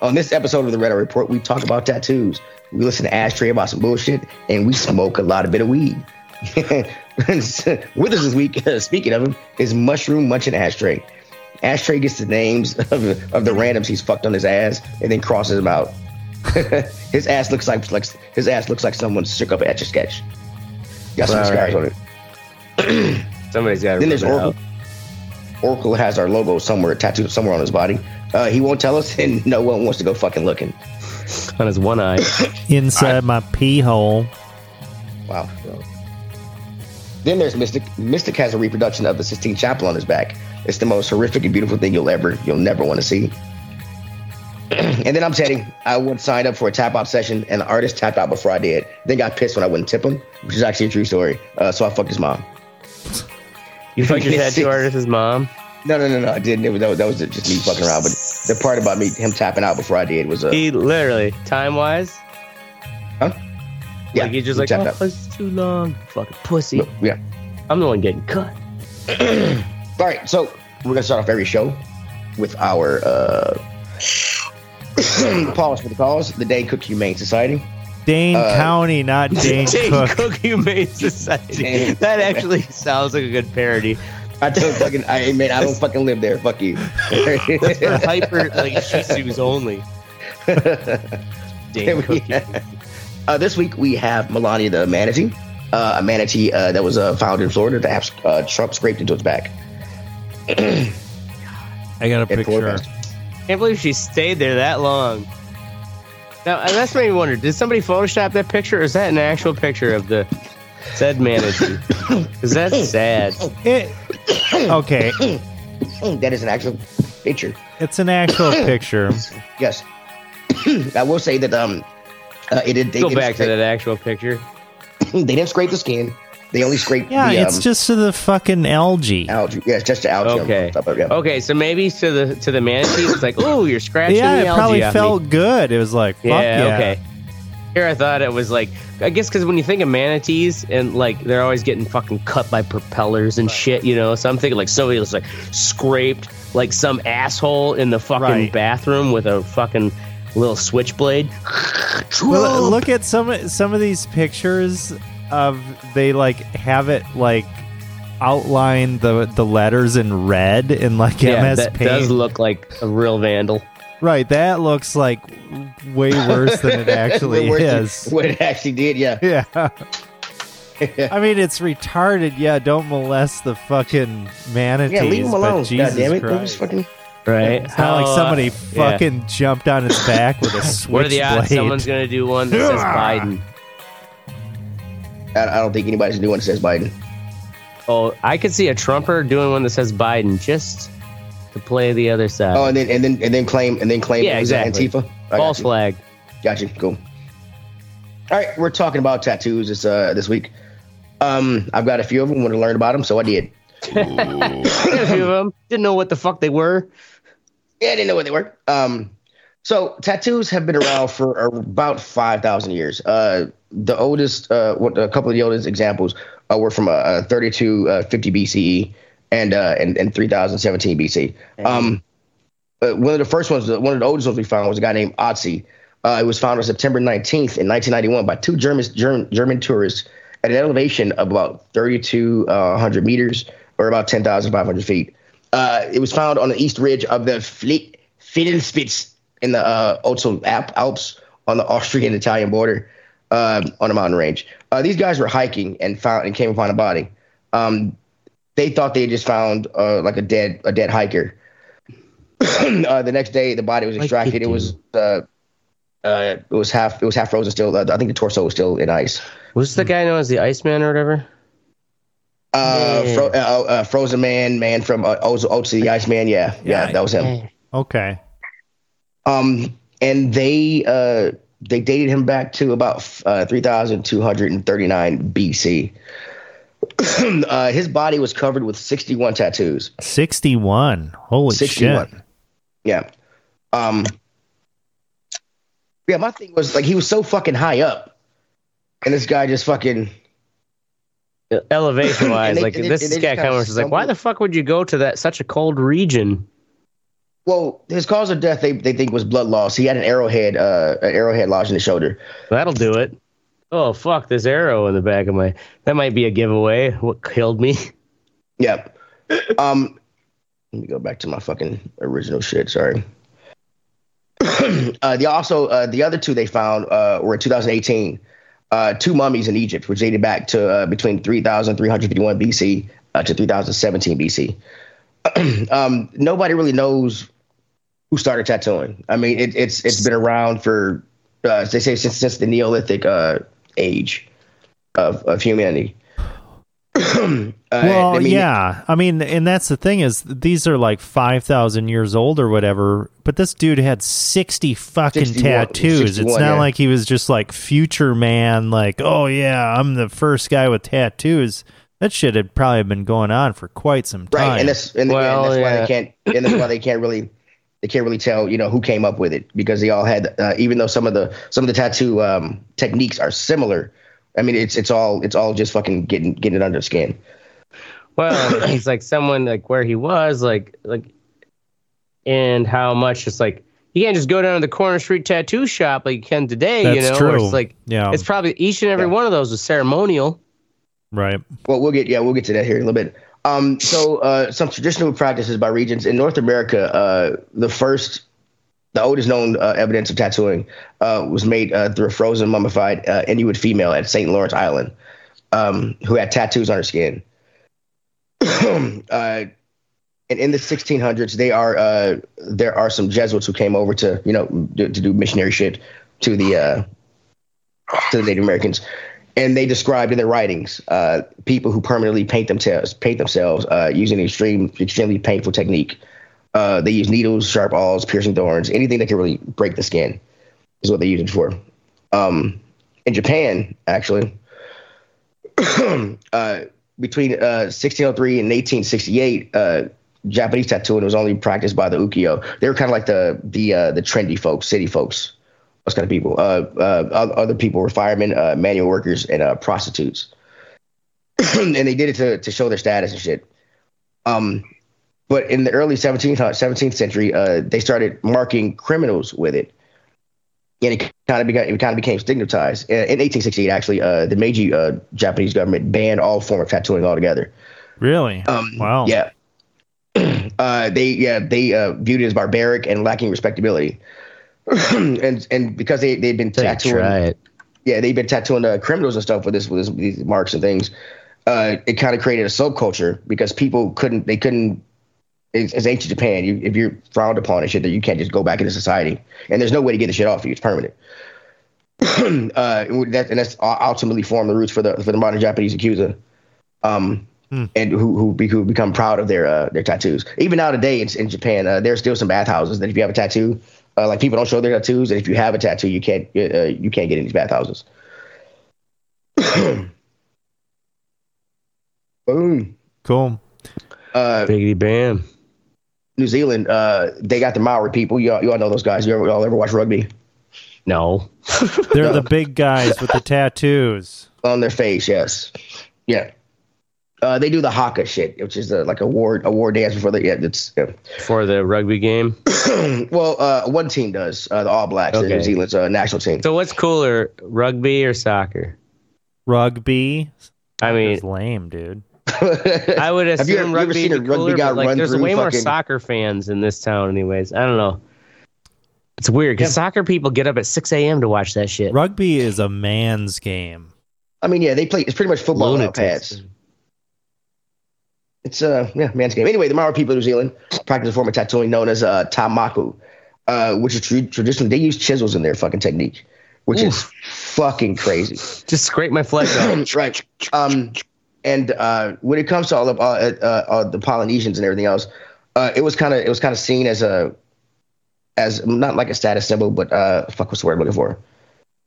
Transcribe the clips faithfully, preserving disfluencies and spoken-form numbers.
On this episode of the Red Eye Report, we talk about tattoos. We listen to Ashtray about some bullshit, and we smoke a lot of bit of weed. With us this week, speaking of him, is Mushroom Munchin' Ashtray. Ashtray gets the names of, of the randoms he's fucked on his ass, and then crosses them out. His ass looks like, like his ass looks like someone shook up an etch a sketch. Got some All scars right. on it. Somebody's got. Then there's Oracle. Out. Oracle has our logo somewhere tattooed somewhere on his body. Uh, he won't tell us, and no one wants to go fucking looking. On his one eye, inside right. my pee hole. Wow. Then there's Mystic. Mystic has a reproduction of the Sistine Chapel on his back. It's the most horrific and beautiful thing you'll ever, you'll never want to see. And then I'm Teddy. I once signed up for a tap-out session, and the artist tapped out before I did. Then got pissed when I wouldn't tip him, which is actually a true story. Uh, so I fucked his mom. You fucked your tattoo artist's mom? No, no, no, no. I didn't. It was, that, was, that was just me fucking around. But the part about me, him tapping out before I did was... Uh, he literally, time-wise? Huh? Yeah. Like, he's just he like, oh, it's too long. Fucking pussy. No, yeah. I'm the one getting cut. All right, so we're going to start off every show with our... Uh, Pause for the cause. The Dane Cook Humane Society. Dane uh, County, not Dane, Dane Cook. Cook Humane Society. Dane. That actually sounds like a good parody. I don't fucking. I man, I don't fucking live there. Fuck you. That's for hyper like Shih Tzus only. Dane Cook. Have, uh, this week we have Melania the manatee, uh, a manatee uh, that was uh, found in Florida that uh, Trump scraped into its back. I got a picture. Florida. Can't believe she stayed there that long. Now that's made me wonder: did somebody Photoshop that picture, or is that an actual picture of the said manatee? Because that's sad. It, okay, that is an actual picture. It's an actual picture. Yes, I will say that. Um, uh, it did. They Go didn't back scrape, to that actual picture. They didn't scrape the skin. They only scraped. Yeah, the, um, it's just to the fucking algae. Algae, yeah, it's just to algae. Okay, top of, yeah. okay, so maybe to the to the manatee, it's like, oh, you're scratching. Yeah, the it algae probably felt me. good. It was like, fuck yeah, yeah, okay. Here, I thought it was like, I guess because when you think of manatees and like they're always getting fucking cut by propellers and shit, you know. So I'm thinking like somebody was like scraped like some asshole in the fucking right. bathroom with a fucking little switchblade. Well, look at some some of these pictures. Of they like have it like outline the the letters in red in like yeah, M S Paint. That does look like a real vandal, right? That looks like way worse than it actually is. Than what it actually did, yeah, yeah. I mean, it's retarded. Yeah, don't molest the fucking manatees. Yeah, leave them alone. God damn it, it was fucking right. It's not oh, like somebody uh, fucking yeah. jumped on his back with a switchblade. What are the odds someone's gonna do one that says Biden? I don't think anybody's doing one that says Biden. Oh, I could see a Trumper doing one that says Biden just to play the other side. Oh, and then and then and then claim and then claim yeah, exactly. Antifa. False flag. Gotcha. Cool. All right, we're talking about tattoos this uh, this week. Um, I've got a few of them. Want to learn about them, so I did. A few of them didn't know what the fuck they were. Yeah, I didn't know what they were. Um, so tattoos have been around for about five thousand years. Uh. The oldest, uh, what a couple of the oldest examples uh, were from uh, thirty-two fifty B C E and uh, and, and three thousand seventeen B C. Um, uh, one of the first ones, one of the oldest ones we found was a guy named Otzi. Uh, it was found on September nineteenth in nineteen ninety-one by two German German, German tourists at an elevation of about thirty-two hundred meters or about ten thousand five hundred feet. Uh, it was found on the east ridge of the Fili in the uh, Otsu Alps on the Austrian-Italian border. Uh, on a mountain range, uh, these guys were hiking and found and came upon a body. Um, they thought they just found uh, like a dead a dead hiker. uh, the next day, the body was extracted. It was uh, uh, it was half it was half frozen still. Uh, I think the torso was still in ice. Was the guy known as the Iceman or whatever? Uh, yeah. fro- uh, uh Frozen Man, man from uh, Otzi, the Iceman. Yeah, yeah, yeah, that was him. Okay. Um, and they uh. They dated him back to about uh, three thousand two hundred thirty-nine B C. uh, his body was covered with sixty-one tattoos. sixty-one Holy sixty-one. Shit. Yeah. Um, yeah, my thing was, like, he was so fucking high up. And this guy just fucking... Elevation-wise, like, they, this guy kind of was like, why the fuck would you go to that such a cold region? Well, his cause of death, they they think, was blood loss. He had an arrowhead, uh, an arrowhead lodged in his shoulder. That'll do it. Oh, fuck, this arrow in the back of my... That might be a giveaway. What killed me? Yep. Um, let me go back to my fucking original shit. Sorry. uh, they also, uh, the other two they found uh, were in two thousand eighteen. Uh, two mummies in Egypt, which dated back to uh, between three thousand three hundred fifty-one B C uh, to three thousand seventeen B C. um, nobody really knows who started tattooing. I mean, it, it's it's been around for... Uh, they say since since the Neolithic uh, age of of humanity. uh, well, I mean, yeah, I mean, and that's the thing is these are like five thousand years old or whatever. But this dude had sixty fucking tattoos. sixty-one, it's not yeah. like he was just like future man, like oh yeah, I'm the first guy with tattoos. That shit had probably been going on for quite some time. Right, and that's and, well, and that's yeah. why they can't. And that's why they can't really. They can't really tell, you know, who came up with it because they all had, uh, even though some of the some of the tattoo um, techniques are similar. I mean, it's it's all it's all just fucking getting getting it under the skin. Well, it's like someone like where he was, like like, and how much it's like you can't just go down to the corner street tattoo shop like you can today. That's you know, true. Where it's like yeah, it's probably each and every yeah. one of those was ceremonial. Right. Well, we'll get yeah, we'll get to that here in a little bit. Um, so uh, some traditional practices by regions in North America, uh, the first, the oldest known uh, evidence of tattooing uh, was made uh, through a frozen mummified uh, Inuit female at Saint Lawrence Island um, who had tattoos on her skin. uh, and in the sixteen hundreds, they are uh, there are some Jesuits who came over to, you know, do, to do missionary shit to the uh, to the Native Americans. And they described in their writings uh, people who permanently paint themselves, paint themselves uh, using an extreme, extremely painful technique. Uh, they use needles, sharp awls, piercing thorns, anything that can really break the skin is what they use it for. Um, in Japan, actually, uh, between uh, sixteen oh three and eighteen sixty-eight, uh, Japanese tattooing was only practiced by the ukiyo. They were kind of like the the uh, the trendy folks, city folks. Those kind of people. Uh, uh, other people were firemen, uh, manual workers, and uh, prostitutes. And they did it to, to show their status and shit. Um, but in the early seventeenth, seventeenth century, uh, they started marking criminals with it. And it kind of became, it kind of became stigmatized. In eighteen sixty-eight, actually, uh, the Meiji uh, Japanese government banned all form of tattooing altogether. Really? Um, wow. Yeah. uh, they yeah they uh, viewed it as barbaric and lacking respectability. and and because they they've been tattooing, right. yeah, they've been tattooing the uh, criminals and stuff with this with this, these marks and things. Uh, it kind of created a subculture because people couldn't they couldn't. It's, it's ancient Japan. You, if you're frowned upon and shit, that you can't just go back into society, and there's no way to get the shit off you. It's permanent. uh, that, and that's ultimately formed the roots for the for the modern Japanese Yakuza, um, hmm. and who who, be, who become proud of their uh, their tattoos. Even now today, in, in Japan, uh, there's still some bathhouses that if you have a tattoo. Uh, like people don't show their tattoos, and if you have a tattoo, you can't uh, you can't get in these bathhouses. Boom. Cool. Uh, Biggity bam. New Zealand. Uh, they got the Maori people. You all, you all know those guys. You all ever, ever watch rugby? No. They're no. the big guys with the tattoos on their face. Yes. Yeah. Uh, they do the haka shit, which is a, like a war a war dance before the yeah, it's yeah. for the rugby game. well, uh, one team does uh, the All Blacks, okay. New Zealand's uh, national team. So, what's cooler, rugby or soccer? Rugby. I mean, that's lame, dude. I would assume have you ever, rugby. You ever seen a rugby guy like, run there's way fucking... more soccer fans in this town, anyways. I don't know. It's weird because yeah. soccer people get up at six a.m. to watch that shit. Rugby is a man's game. I mean, yeah, they play. It's pretty much football without pads. It's uh yeah man's game. Anyway, the Maori people of New Zealand practice a form of tattooing known as uh, tamaku, uh, which is tr- traditionally they use chisels in their fucking technique, which Oof. is fucking crazy. Just scrape my flesh off. Right. Um, and uh, when it comes to all of uh, uh, uh, the Polynesians and everything else, uh, it was kind of it was kind of seen as a as not like a status symbol, but uh, fuck, what's the word I'm looking for?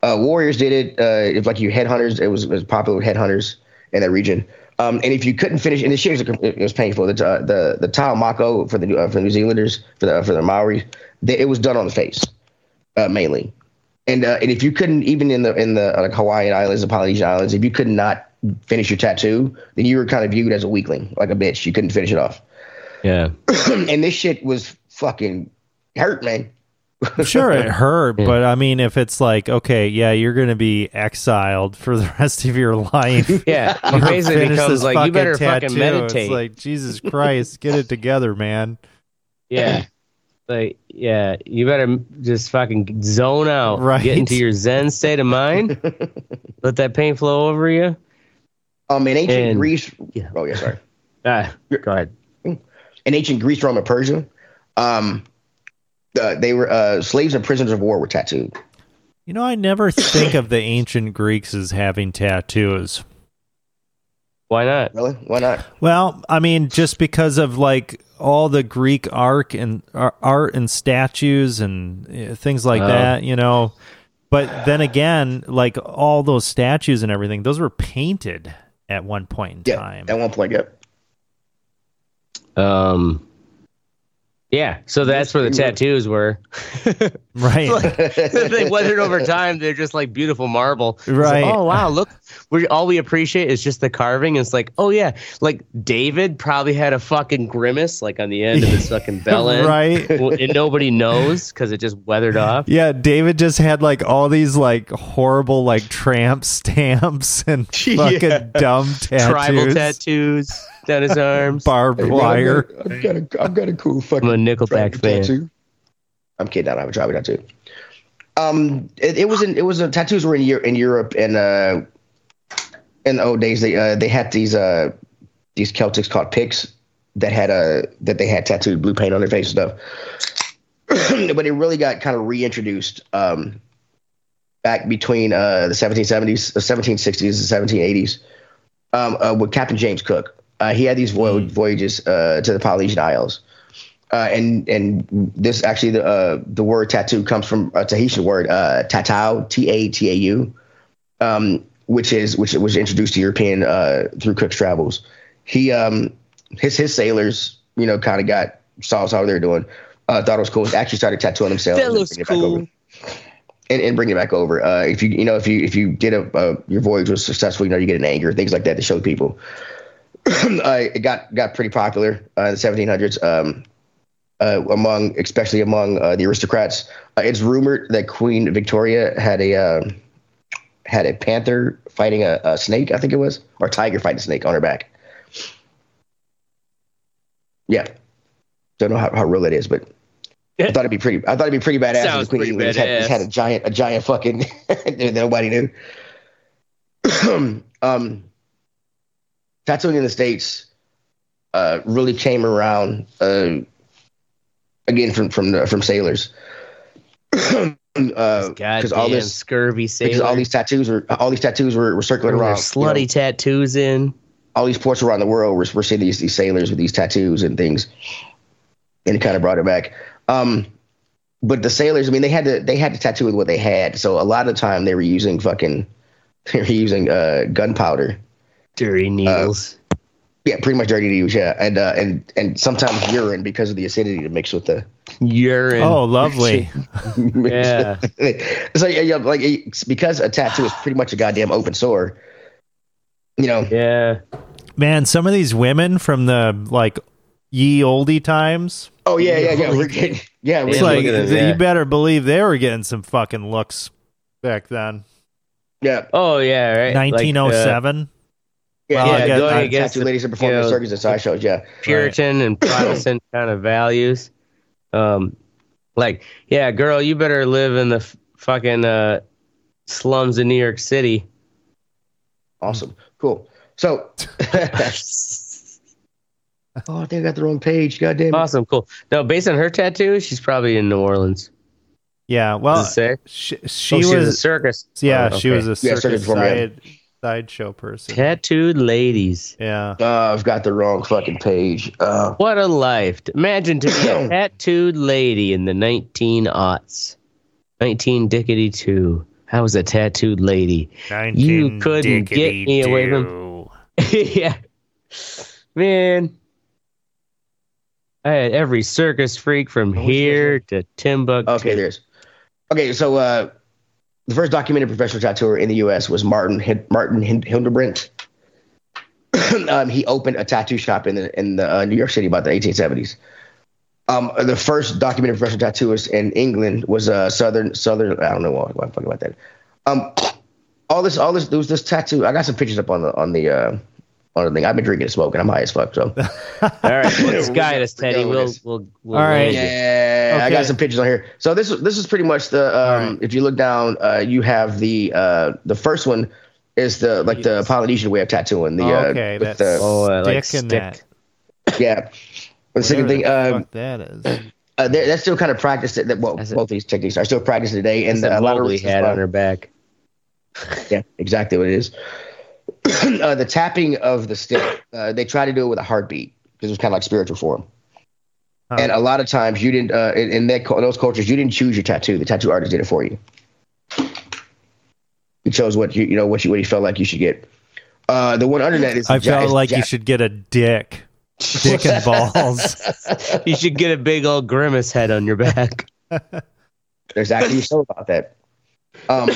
Uh, warriors did it. Uh, if like you headhunters, it was, it was popular with headhunters in that region. Um, and if you couldn't finish, and the shit it was painful. The uh, the the taumako for the uh, for the New Zealanders for the for the Maori, they, it was done on the face, uh, mainly. And uh, and if you couldn't even in the in the uh, like Hawaiian Islands, the Polynesian Islands, if you could not finish your tattoo, then you were kind of viewed as a weakling, like a bitch. You couldn't finish it off. Yeah. And this shit was fucking hurt, man. Sure, it hurt, yeah. But I mean, if it's like, okay, yeah, you're going to be exiled for the rest of your life. Yeah, it basically becomes like, you better tattoo. fucking meditate. It's like, Jesus Christ, get it together, man. Yeah. Like, yeah, you better just fucking zone out. Right. Get into your Zen state of mind. Let that pain flow over you. Um, in ancient and, Greece... Yeah. Oh, yeah, sorry. Uh, go ahead. In ancient Greece, Rome, and Persia, um... Uh, they were uh, slaves and prisoners of war were tattooed. You know, I never think of the ancient Greeks as having tattoos. Why not? Really? Why not? Well, I mean, just because of like all the Greek art and uh, art and statues and uh, things like oh. that, you know. But then again, like all those statues and everything, those were painted at one point in yeah, time. At one point, yep. Yeah. Um. Yeah, so that's where the tattoos were. Right. Like, they weathered over time. They're just like beautiful marble. Right. Like, oh, wow, look. We, all we appreciate is just the carving. It's like, oh, yeah. Like, David probably had a fucking grimace, like, on the end of his fucking bell end. Right. And nobody knows because it just weathered off. Yeah, David just had, like, all these, like, horrible, like, tramp stamps and fucking yeah. dumb tattoos. Tribal tattoos. Down his arms, barbed wire. Hey, I've, got a, I've, got a, I've got a cool fucking. I'm a Nickelback fan. Tattoo. I'm kidding. I don't have a tribal tattoo. Um, it, it was in. It was a, tattoos were in in Europe and uh, in the old days they uh, they had these uh these Celtics called Picts that had a uh, that they had tattooed blue paint on their face and stuff. But it really got kind of reintroduced um back between uh the seventeen seventies, the seventeen sixties, and seventeen eighties um uh, with Captain James Cook. Uh, he had these voy- voyages uh, to the Polynesian Isles, uh, and and this actually the uh, the word tattoo comes from a Tahitian word uh, tatau, t a t a u, um, which is which was introduced to European uh, through Cook's travels. He um, his his sailors, you know, kind of got saw how they were doing, uh, thought it was cool. Actually started tattooing themselves. That looks cool. And, and bring it back over. Uh, if you you know if you if you did a uh, your voyage was successful, you know you get an anchor, things like that to show people. Uh, it got, got pretty popular uh, in the seventeen hundreds, um, uh, among especially among uh, the aristocrats. Uh, it's rumored that Queen Victoria had a uh, had a panther fighting a, a snake, I think it was, or a tiger fighting a snake on her back. Yeah, don't know how, how real it is, but I thought it'd be pretty. I thought it'd be pretty badass. Sounds if the Queen had, had a giant, a giant fucking that nobody knew. um. Tattooing in the States uh, really came around uh, again from from the, from sailors, because uh, all this scurvy sailors, because all these tattoos were all these tattoos were, were circling around. Slutty you know, tattoos in all these ports around the world. We're, we're seeing these these sailors with these tattoos and things, and it kind of brought it back. Um, but the sailors, I mean, they had to they had to tattoo with what they had. So a lot of the time they were using fucking they were using uh, gunpowder. Dirty needles. Uh, yeah, pretty much dirty needles, yeah. And uh, and and sometimes urine because of the acidity to mix with the urine. Oh, lovely. Yeah. So yeah, like because a tattoo is pretty much a goddamn open sore. You know. Yeah. Man, some of these women from the like ye oldie times. Oh yeah, yeah, yeah. We're getting, yeah, we're it's like at them, yeah. You better believe they were getting some fucking looks back then. Yeah. Oh yeah, right. nineteen oh seven. Like, uh, Yeah, well, yeah, guess, going against tattoo ladies that perform in circus and sideshows, yeah. Puritan right. and Protestant kind of values. Um, like, yeah, girl, you better live in the f- fucking uh, slums in New York City. Awesome. Cool. So, oh, I think I got the wrong page. God damn it. Awesome. Cool. No, based on her tattoo, she's probably in New Orleans. Yeah, well, she, she, oh, was, she was a circus. Yeah, oh, okay. She was a circus, yeah, circus side. Sideshow person. Tattooed ladies. Yeah. Uh, I've got the wrong fucking page. Uh, what a life. Imagine to be a tattooed lady in the nineteen aughts. nineteen dickety two. I was a tattooed lady. You couldn't get me away from... Yeah. Man. I had every circus freak from here to Timbuktu. Okay, there's... Okay, so... uh the first documented professional tattooer in the U S was Martin H- Martin H- Hildebrandt. um, he opened a tattoo shop in the, in the uh, New York City about the eighteen seventies. Um, the first documented professional tattooist in England was a uh, Southern Southern. I don't know why I'm talking about that. Um, all this, all this, there was this tattoo. I got some pictures up on the on the uh, on the thing. I've been drinking and smoking. I'm high as fuck. So, all right, let's guide us, Teddy. We'll, we'll, we'll, all right. Yeah, okay. I got some pictures on here. So this this is pretty much the. Um, right. If you look down, uh, you have the uh, the first one is the like the Polynesian way of tattooing the uh, okay, with the oh, uh, like stick. That. Yeah. The second thing, the um, that is. Uh, they're, they're still kind of practiced. That well, both of these techniques are still practiced today, and a lot of we had on her back. Yeah, exactly what it is. uh, the tapping of the stick, uh, they try to do it with a heartbeat because it was kind of like spiritual form. Huh. And a lot of times, you didn't uh, in, in that those cultures, you didn't choose your tattoo. The tattoo artist did it for you. You chose what you you know what you what you felt like you should get. Uh, the one under that is I ja- felt like ja- you should get a dick. Dick and balls. You should get a big old grimace head on your back. There's actually a show about that. Um,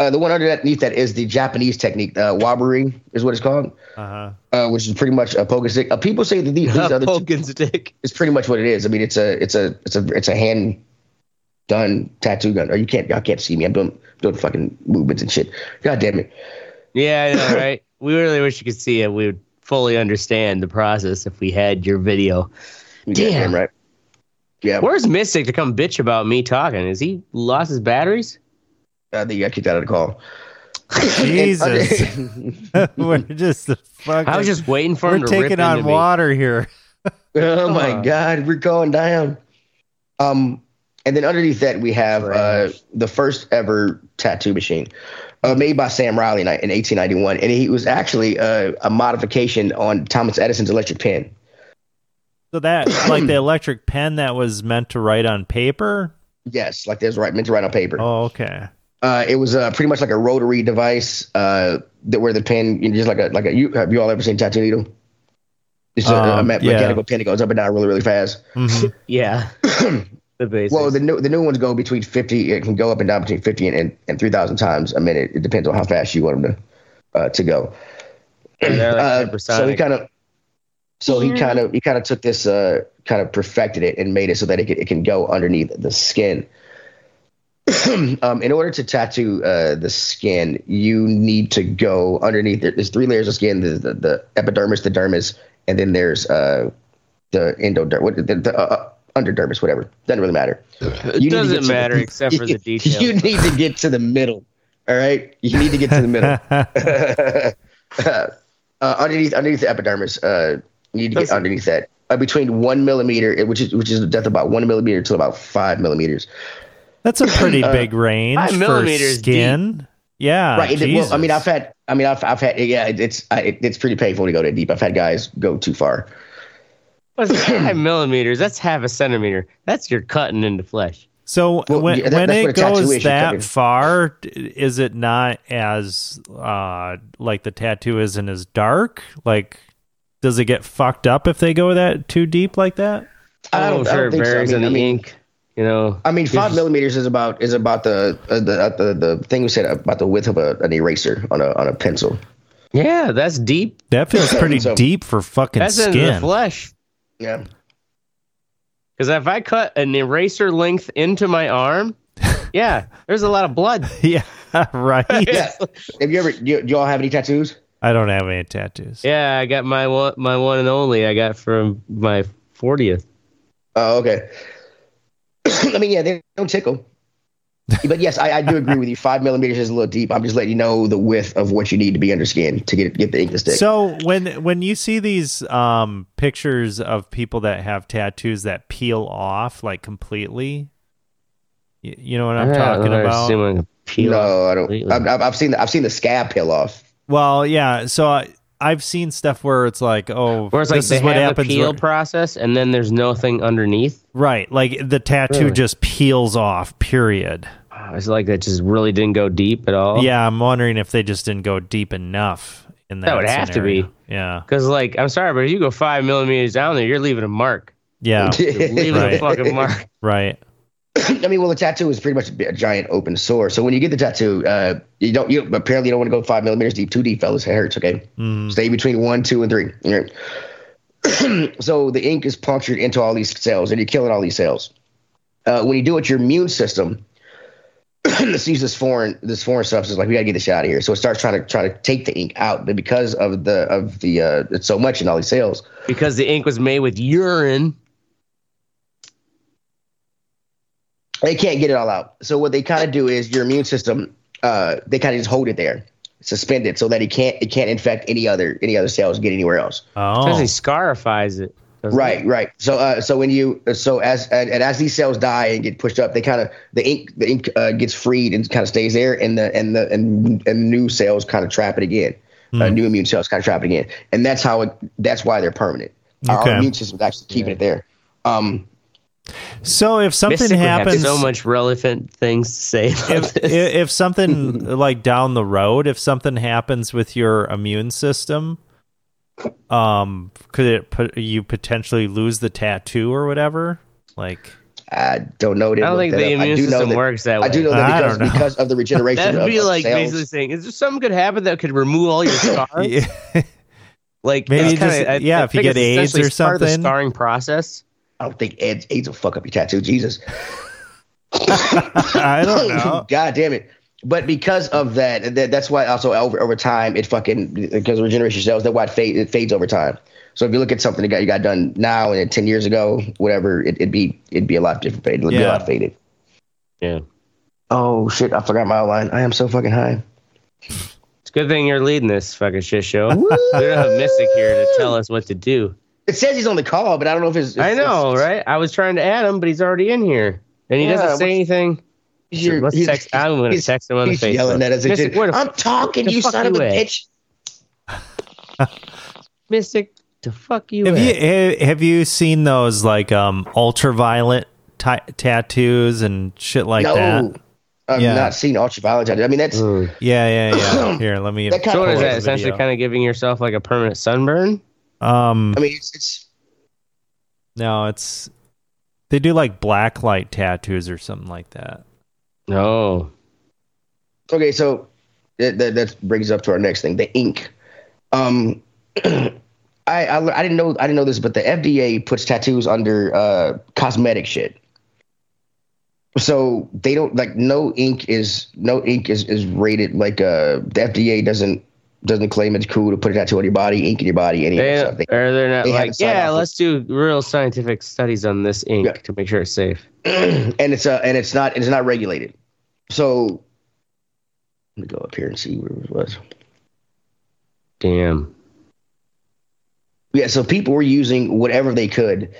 uh, the one underneath that is the Japanese technique. Uh, wabari is what it's called, uh-huh. uh, which is pretty much a poke stick. Uh, people say that these, these other poke stick is pretty much what it is. I mean, it's a it's a it's a it's a hand done tattoo gun. Or you can't y'all can't see me. I'm doing doing fucking movements and shit. God damn it. Yeah, I know, right? We really wish you could see it. We would fully understand the process if we had your video. Damn. Damn right. Yeah. Where's Mystic to come bitch about me talking? Is he lost his batteries? I think you got kicked out of the call. Jesus. We're just the fuck. I was just waiting for we're him to taking rip on into water me. Here. Oh my God, we're going down. Um, and then underneath that we have uh, the first ever tattoo machine. Uh, made by Sam Riley in eighteen ninety-one, and he was actually uh, a modification on Thomas Edison's electric pen. So that, like the electric pen that was meant to write on paper? Yes, like there's right meant to write on paper. Oh, okay. Uh, it was uh, pretty much like a rotary device uh, that where the pen, you know, just like a like a. You, have you all ever seen tattoo needle? It's um, a, a me- yeah. mechanical pen that goes up and down really really fast. Mm-hmm. Yeah. The basics. Well, the new the new ones go between fifty. It can go up and down between fifty and, and, and three thousand times a minute. It depends on how fast you want them to uh, to go. And like uh, so he kind of, so yeah. he kind of he kind of took this, uh, kind of perfected it and made it so that it could, it can go underneath the skin. um, in order to tattoo uh, the skin, you need to go underneath. There's three layers of skin: the the, the epidermis, the dermis, and then there's uh, the endodermis. What the, the uh, underdermis, whatever. Doesn't really matter. It doesn't matter the, except for the details. You need to get to the middle. All right? You need to get to the middle. uh, underneath underneath the epidermis, uh, you need to That's, get underneath that. Uh, between one millimeter, which is which is the depth of about one millimeter to about five millimeters. That's a pretty uh, big range five millimeters for skin. Deep. Yeah. Right. It, well, I mean, I've had, I mean, I've, I've had, yeah, it, it's it, it's pretty painful to go that deep. I've had guys go too far. What's five millimeters? That's half a centimeter. That's your cutting into flesh. So well, when, yeah, that, when it goes that far, is it not as uh, like the tattoo isn't as dark? Like, does it get fucked up if they go that too deep like that? I don't, oh, sure I don't it varies so. I mean, in the I mean, ink. You know, I mean, five millimeters is about is about the uh, the, uh, the the thing we said about the width of a, an eraser on a on a pencil. Yeah, that's deep. That feels pretty so, deep for fucking that's skin. That's in the flesh. Yeah, because if I cut an eraser length into my arm, yeah, there's a lot of blood. Yeah, right. Yeah. Have you ever? Do you, do you all have any tattoos? I don't have any tattoos. Yeah, I got my one, my one and only. I got from my fortieth. Oh, okay. I mean, yeah, they don't tickle. But yes, I, I do agree with you. Five millimeters is a little deep. I'm just letting you know the width of what you need to be under skin to get get the ink to stick. So when when you see these um, pictures of people that have tattoos that peel off like completely, you, you know what I'm yeah, talking about? Like peel no, I don't. I've, I've seen the, I've seen the scab peel off. Well, yeah. So I, I've seen stuff where it's like, oh, where it's this like is what happens. Peel where, process, and then there's nothing underneath. Right, like the tattoo really? just peels off, period. Oh, it's like that just really didn't go deep at all. Yeah, I'm wondering if they just didn't go deep enough in that That would scenario. have to be. Yeah. Because, like, I'm sorry, but if you go five millimeters down there, you're leaving a mark. Yeah. You're leaving right. a fucking mark. Right. I mean, well, a tattoo is pretty much a giant open sore. So when you get the tattoo, uh, you don't. You apparently you don't want to go five millimeters deep. Too deep, fellas. It hurts. Okay, mm. Stay between one, two, and three. Right? So the ink is punctured into all these cells, and you're killing all these cells. Uh, when you do it, your immune system sees this foreign this foreign substance. Like, we gotta get this out of here. So it starts trying to try to take the ink out, but because of the of the uh, it's so much in all these cells. Because the ink was made with urine. They can't get it all out. So what they kind of do is your immune system, uh, they kind of just hold it there, suspend it, so that it can't it can't infect any other any other cells, get anywhere else. Oh, because it scarifies it. Right, it? right. So, uh, so when you so as and, and as these cells die and get pushed up, they kind of the ink the ink uh, gets freed and kind of stays there, and the and the and, and new cells kind of trap it again. Mm. Uh, new immune cells kind of trap it again, and that's how it. That's why they're permanent. Okay. Our immune system is actually keeping yeah. it there. Um. So if something happens, so much relevant things to say. If, if something like down the road, if something happens with your immune system, um, could it put, you potentially lose the tattoo or whatever? Like, I don't know. I don't think the immune system works that way. I do know that because, know. because of the regeneration. That'd of, be like cells. Basically saying, is there something could happen that could remove all your scars? yeah. Like maybe kinda, just, I, yeah, I if you get AIDS or something, part of the scarring process. I don't think AIDS, AIDS will fuck up your tattoo, Jesus. I don't know. God damn it! But because of that, that that's why also over over time it fucking because of regeneration cells. That's why it, fade, it fades over time. So if you look at something that got you got done now and ten years ago, whatever, it, it'd be it'd be a lot different. It'd yeah. be a lot faded. Yeah. Oh shit! I forgot my outline. I am so fucking high. It's a good thing you're leading this fucking shit show. We don't have Mystic here to tell us what to do. It says he's on the call, but I don't know if it's... it's I know, it's, right? I was trying to add him, but he's already in here. And he yeah, doesn't say anything. So let's text, I'm going to text him on the Facebook. Yelling at us Mystic, what a, I'm talking, you son of a bitch. Mystic, the fuck you have at? You, have you seen those, like, um, ultraviolet t- tattoos and shit like no, that? I've yeah. not seen ultraviolet tattoos. I mean, that's... Ooh. Yeah, yeah, yeah. Here, let me... That so what is that? Essentially kind of giving yourself, like, a permanent sunburn? Um, I mean, it's, it's no, it's they do like black light tattoos or something like that. No. Okay, so that, that, that brings up to our next thing, the ink. Um, I, I I didn't know I didn't know this, but the F D A puts tattoos under uh, cosmetic shit. So they don't like no ink is no ink is, is rated like uh, the F D A doesn't. Doesn't claim it's cool to put a tattoo on your body, ink in your body, any they, stuff. They, or they're not they like, yeah, let's do real scientific studies on this ink yeah. to make sure it's safe. and it's uh, and it's not it's not regulated. So let me go up here and see where it was. Damn. Yeah, so people were using whatever they could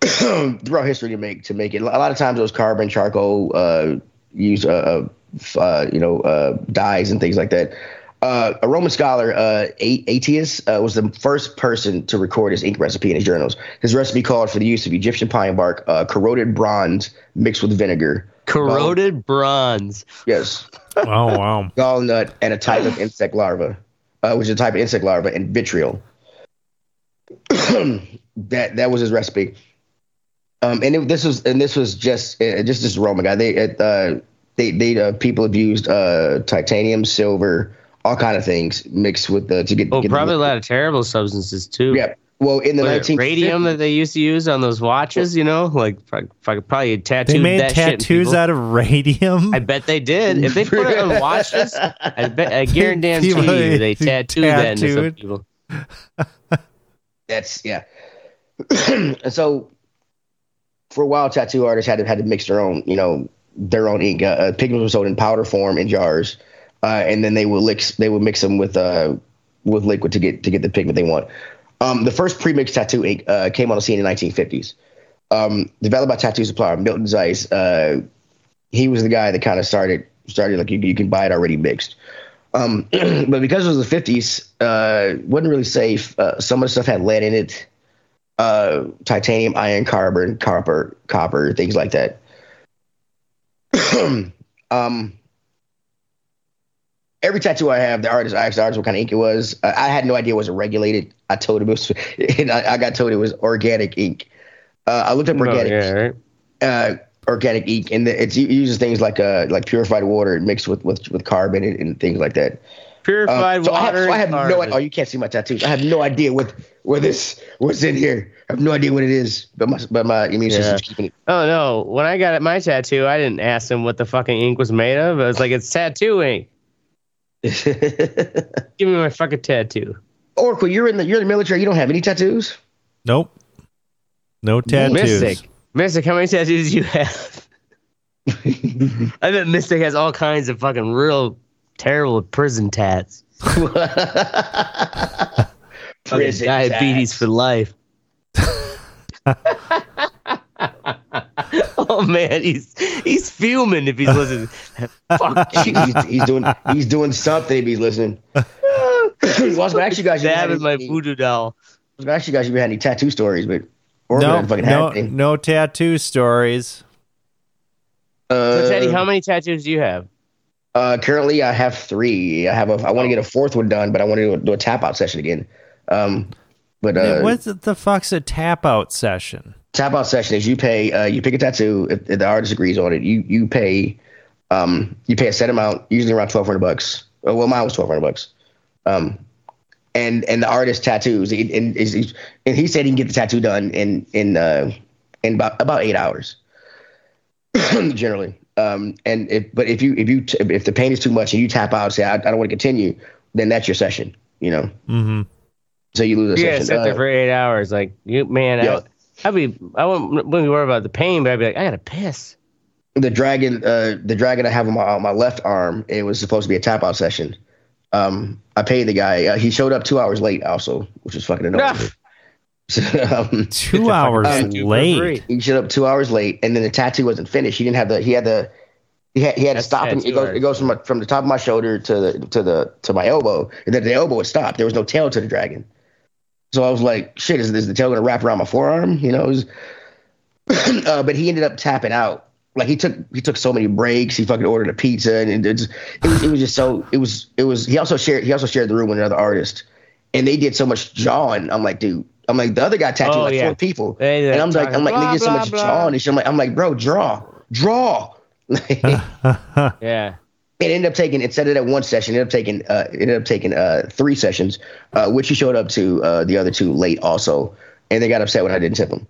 throughout history to make to make it. A lot of times it was carbon, charcoal, uh, use uh, uh, you know uh, dyes and things like that. Uh, a Roman scholar, uh, a- Aetius, uh, was the first person to record his ink recipe in his journals. His recipe called for the use of Egyptian pine bark, uh, corroded bronze mixed with vinegar. Corroded gall- bronze. Yes. Oh, wow. Gallnut and a type of insect larva, uh, which is a type of insect larva, and vitriol. that that was his recipe. Um, and it, this was and this was just uh, just this Roman guy. They uh, they they uh, people abused uh, titanium, silver. All kind of things mixed with the to get. Well, get probably the, a lot of terrible substances too. Yeah. Well, in the nineteen radium that they used to use on those watches, you know, like probably tattooed. They made that tattoos shit out of radium. I bet they did. If they put it on watches, I bet I guarantee you they tattooed that into some people. That's yeah. And so, for a while, tattoo artists had to had to mix their own, you know, their own ink. Uh, pigments were sold in powder form in jars. Uh, and then they will mix. They will mix them with uh, with liquid to get to get the pigment they want. Um, the first pre-mixed tattoo ink uh, came on the scene in the nineteen fifties. Um, developed by tattoo supplier Milton Zeiss. Uh, he was the guy that kind of started started like you, you can buy it already mixed. Um, but because it was the fifties, uh, wasn't really safe. Uh, some of the stuff had lead in it, uh, titanium, iron, carbon, copper, copper, things like that. um. Every tattoo I have, the artist, I asked the artist what kind of ink it was. Uh, I had no idea it was regulated. I told him it was, and I, I got told it was organic ink. Uh, I looked up organic. Oh, yeah, right. uh, organic ink, and the, it's, it uses things like uh like purified water mixed with with, with carbon and, and things like that. Purified uh, so water. I have, so I have no idea. Oh, you can't see my tattoos. I have no idea what where this was in here. I have no idea what it is, but my but my immune yeah. system's keeping it. Oh no! When I got at my tattoo, I didn't ask them what the fucking ink was made of. I was like, it's tattoo ink. Give me my fucking tattoo. Oracle, you're in the you're in the military. You don't have any tattoos. Nope. No tattoos. Mystic, Mystic, how many tattoos do you have? I bet Mystic has all kinds of fucking real. Terrible prison tats. Prison diabetes tats. For life. Oh man, he's he's fuming if he's listening. Fuck, he's, he's doing he's doing something if he's listening. Well, I actually guys, dabbing my voodoo doll. I actually guys, you had any tattoo stories, but no, no, no tattoo stories. Uh, so Teddy, how many tattoos do you have? Uh, currently I have three. I have a, I want to get a fourth one done, but I want to do a, do a tap out session again. Um, but, uh, what the fuck's a tap out session? Tap out session is you pay, uh, you pick a tattoo. If, if the artist agrees on it, you, you pay, um, you pay a set amount, usually around twelve hundred bucks. Oh, well, mine was twelve hundred bucks. Um, and, and the artist tattoos and, and, and he said he can get the tattoo done in, in, uh, in about, about eight hours generally. Um, and if, but if you, if you, t- if the pain is too much and you tap out and say, I, I don't want to continue, then that's your session, you know? Mm-hmm. So you lose a yeah, session. Yeah, sit there uh, for eight hours. Like you, man, yeah. I, I'd be, I wouldn't, wouldn't be worried about the pain, but I'd be like, I got to piss. The dragon, uh, the dragon I have on my, on my left arm, it was supposed to be a tap out session. Um, I paid the guy, uh, he showed up two hours late also, which was fucking annoying. um, two hours um, late. He showed up two hours late, and then the tattoo wasn't finished. He didn't have the. He had the. He had. He had to stop, and it goes. It goes from my, from the top of my shoulder to the to the to my elbow, and then the elbow would stop. There was no tail to the dragon, so I was like, "Shit, is, is the tail going to wrap around my forearm?" You know. It was, uh, but he ended up tapping out. Like he took he took so many breaks. He fucking ordered a pizza, and it, just, it was it was just so it was it was. He also shared he also shared the room with another artist, and they did so much jawing. I'm like, dude. I'm like, the other guy tattooed oh, like yeah. four people. They, and I'm like, I'm like, blah, nigga, so much drawing and shit. I'm like, I'm like, bro, draw, draw. Yeah. It ended up taking, instead of that one session, it ended up taking, uh, it ended up taking uh, three sessions, uh, which he showed up to uh, the other two late also. And they got upset when I didn't tip them.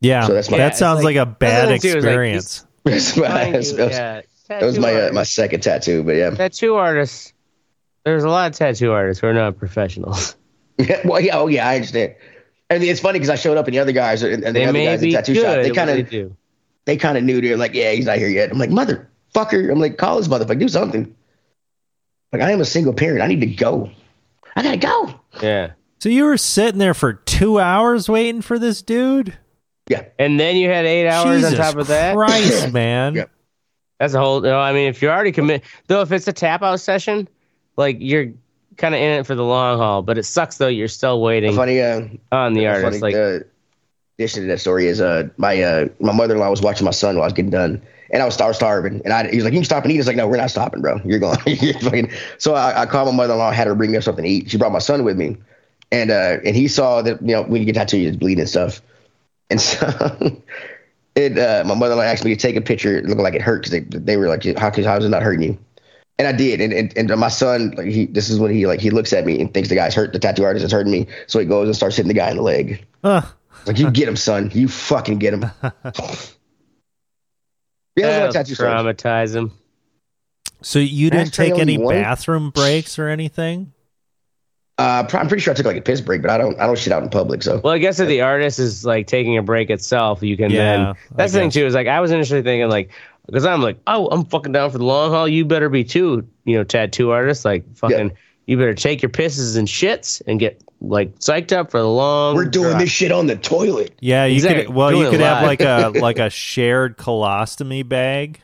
Yeah. So that's my, yeah, that sounds like, like a bad experience. Like, that's my, that's, that was, yeah. that was my, uh, my second tattoo, but yeah. Tattoo artists. There's a lot of tattoo artists who are not professionals. Yeah, well, yeah, oh yeah, I understand. And it's funny because I showed up and the other guys and, and the they other guys in tattoo shop, they kind of, they kind of knew. They're like, yeah, he's not here yet. I'm like, motherfucker. I'm like, call this motherfucker, do something. Like, I am a single parent. I need to go. I gotta go. Yeah. So you were sitting there for two hours waiting for this dude. Yeah. And then you had eight hours Jesus on top of that. Christ, man. Yeah. That's a whole. No, I mean, if you're already commit, though, if it's a tap out session, like you're. Kind of in it for the long haul, but it sucks though. You're still waiting. Funny, uh, on the artist. Funny, like, uh, addition to that story is uh, my uh, my mother-in-law was watching my son while I was getting done, and I was, I was starving. And I, he was like, "You can stop and eat." I was like, "No, we're not stopping, bro. You're going." You're fucking... So I, I called my mother-in-law, had her bring me up something to eat. She brought my son with me, and uh, and he saw that, you know, when you get tattooed, you're bleeding and stuff. And so it, uh, my mother-in-law asked me to take a picture, looking like it hurt because they they were like, "How how is it not hurting you?" And I did, and and, and my son, like he, this is when he like he looks at me and thinks the guy's hurt, the tattoo artist is hurting me, so he goes and starts hitting the guy in the leg. Huh. Like, you get him, son, you fucking get him. Yeah, traumatize him. So you didn't take any bathroom breaks or anything? Uh, I'm pretty sure I took like a piss break, but I don't I don't shit out in public. So well, I guess if the artist is like taking a break itself, you can yeah, then. That's the thing too is like I was initially thinking like. Because I'm like, oh, I'm fucking down for the long haul. You better be too, you know, tattoo artist. Like, fucking, yeah. You better take your pisses and shits and get, like, psyched up for the long. We're doing drive. This shit on the toilet. Yeah, you exactly. could. Well, doing you could have like a like a shared colostomy bag.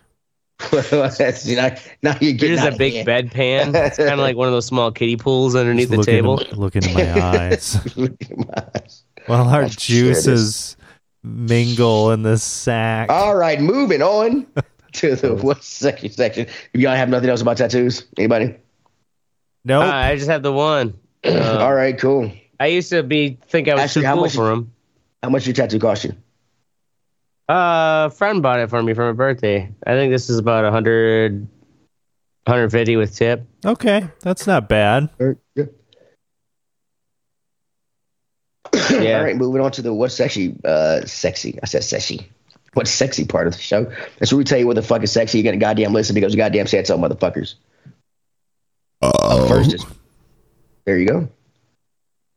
That's, you know, now you're getting out a big hand. Bedpan. It's kind of like one of those small kiddie pools underneath Just the table. In, look into my eyes. Look in my eyes. While our I'm juices. Sure mingle in this sack. All right, moving on to the what section section. If y'all have nothing else about tattoos, anybody? No, nope. uh, I just have the one. Uh, All right, cool. I used to be think I was Actually, too cool much, for them. How much your tattoo cost you? Uh, a friend bought it for me for my birthday. I think this is about one hundred, one hundred fifty with tip. Okay, that's not bad. Yeah. All right, moving on to the what's actually uh, sexy. I said sexy. What's sexy part of the show? That's where we tell you what the fuck is sexy. You're going to goddamn listen because you goddamn say it's all motherfuckers. Up first is, there you go.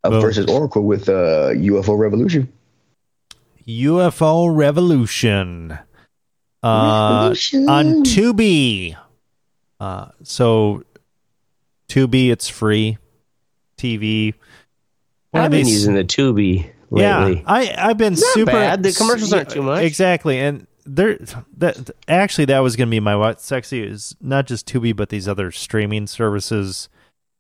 Up oh. first is Oracle with uh, U F O Revolution. U F O Revolution. Uh, Revolution. On Tubi. Uh, so, Tubi, it's free. T V. One I've been these, using the Tubi lately. Yeah, I, I've been Not super... bad. The commercials aren't too much. Exactly, and... There, that actually, that was going to be my what sexy is not just Tubi, but these other streaming services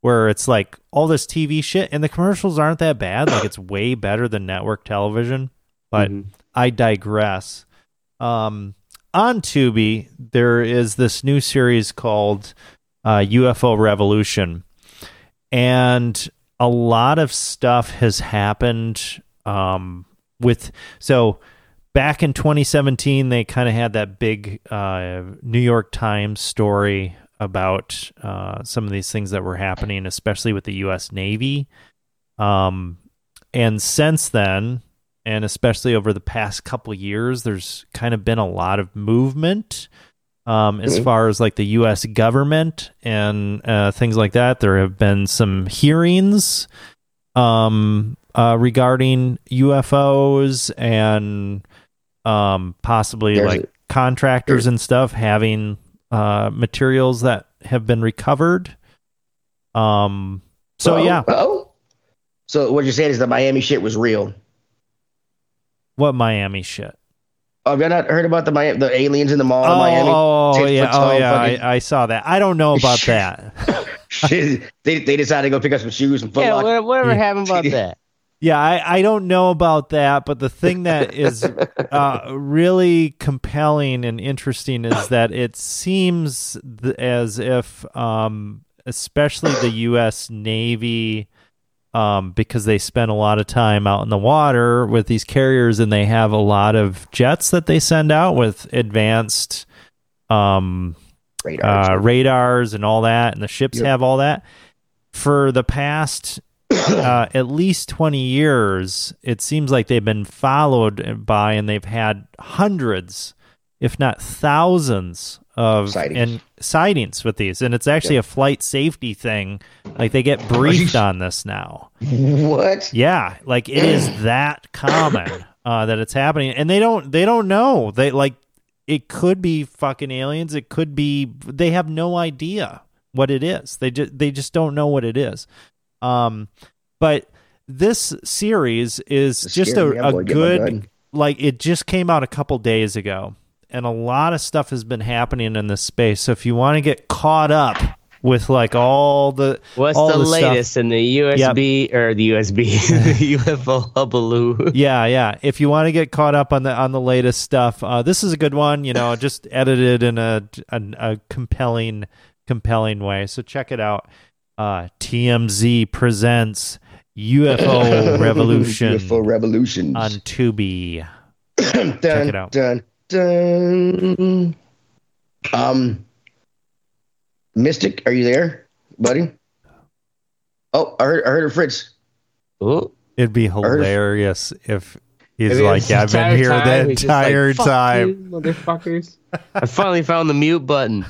where it's like all this T V shit and the commercials aren't that bad. Like it's way better than network television, but mm-hmm. I digress. Um, on Tubi, there is this new series called uh, U F O Revolution, and a lot of stuff has happened um, with so. Back in twenty seventeen, they kind of had that big uh, New York Times story about uh, some of these things that were happening, especially with the U S Navy. Um, and since then, and especially over the past couple years, there's kind of been a lot of movement um, as far as like the U S government and uh, things like that. There have been some hearings um, uh, regarding U F Os and... Um, possibly There's like it. contractors and stuff having uh, materials that have been recovered. Um. So uh-oh, yeah. Oh. So what you're saying is the Miami shit was real. What Miami shit? Oh, have you not heard about the Miami, the aliens in the mall? Oh, in Miami? oh yeah, oh yeah. Fucking... I, I saw that. I don't know about that. they they decided to go pick up some shoes and foot yeah, whatever, whatever yeah. happened about that. Yeah, I, I don't know about that, but the thing that is uh, really compelling and interesting is that it seems th- as if, um, especially the U S Navy, um, because they spend a lot of time out in the water with these carriers, and they have a lot of jets that they send out with advanced um, radars. Uh, radars and all that, and the ships yep. have all that. For the past... Uh, at least twenty years, it seems like they've been followed by, and they've had hundreds, if not thousands, of sightings, and sightings with these. And it's actually yep. a flight safety thing. Like they get briefed on this now. What? Yeah, like it is that common uh, that it's happening, and they don't they don't know. They like it could be fucking aliens. It could be they have no idea what it is. They just they just don't know what it is. Um, but this series is it's just a, a good, like it just came out a couple days ago, and a lot of stuff has been happening in this space. So if you want to get caught up with like all the, what's all the, the latest stuff, in the U S B yep. or the U S B, the U F O hubbaloo. Yeah. Yeah. If you want to get caught up on the, on the latest stuff, uh, this is a good one, you know, just edited in a, a, a compelling, compelling way. So check it out. Uh, T M Z presents U F O Revolution. U F O Revolution on Tubi. dun, Check it out. Dun, dun. Um, Mystic, are you there, buddy? Oh, I heard, I heard it, Fritz. Ooh. It'd be hilarious if he's Maybe like, yeah, I've been here time, the entire like, time. You, motherfuckers. I finally found the mute button.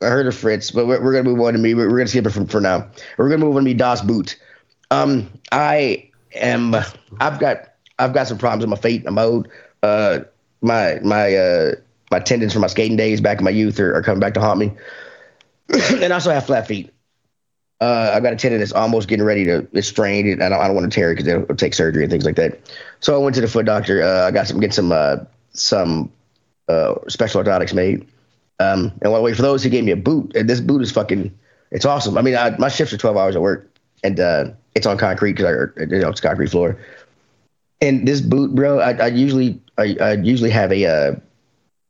I heard of Fritz, but we're, we're going to move on to me. We're, we're going to skip it from, for now. We're going to move on to me, Das Boot. Um, I am, I've got, I've got some problems with my feet. I'm old. Uh, my, my, uh, my tendons from my skating days back in my youth are, are coming back to haunt me. And I also have flat feet. Uh, I've got a tendon that's almost getting ready to, it's strained, and I don't, I don't want to tear it because it'll take surgery and things like that. So I went to the foot doctor. Uh, I got some, get some, uh, some, uh, special orthotics made. Um, and one way for those who gave me a boot, and this boot is fucking, it's awesome. I mean, I, my shifts are twelve hours at work, and uh, it's on concrete because I, you know, it's concrete floor. And this boot, bro, I, I usually, I, I usually have a uh,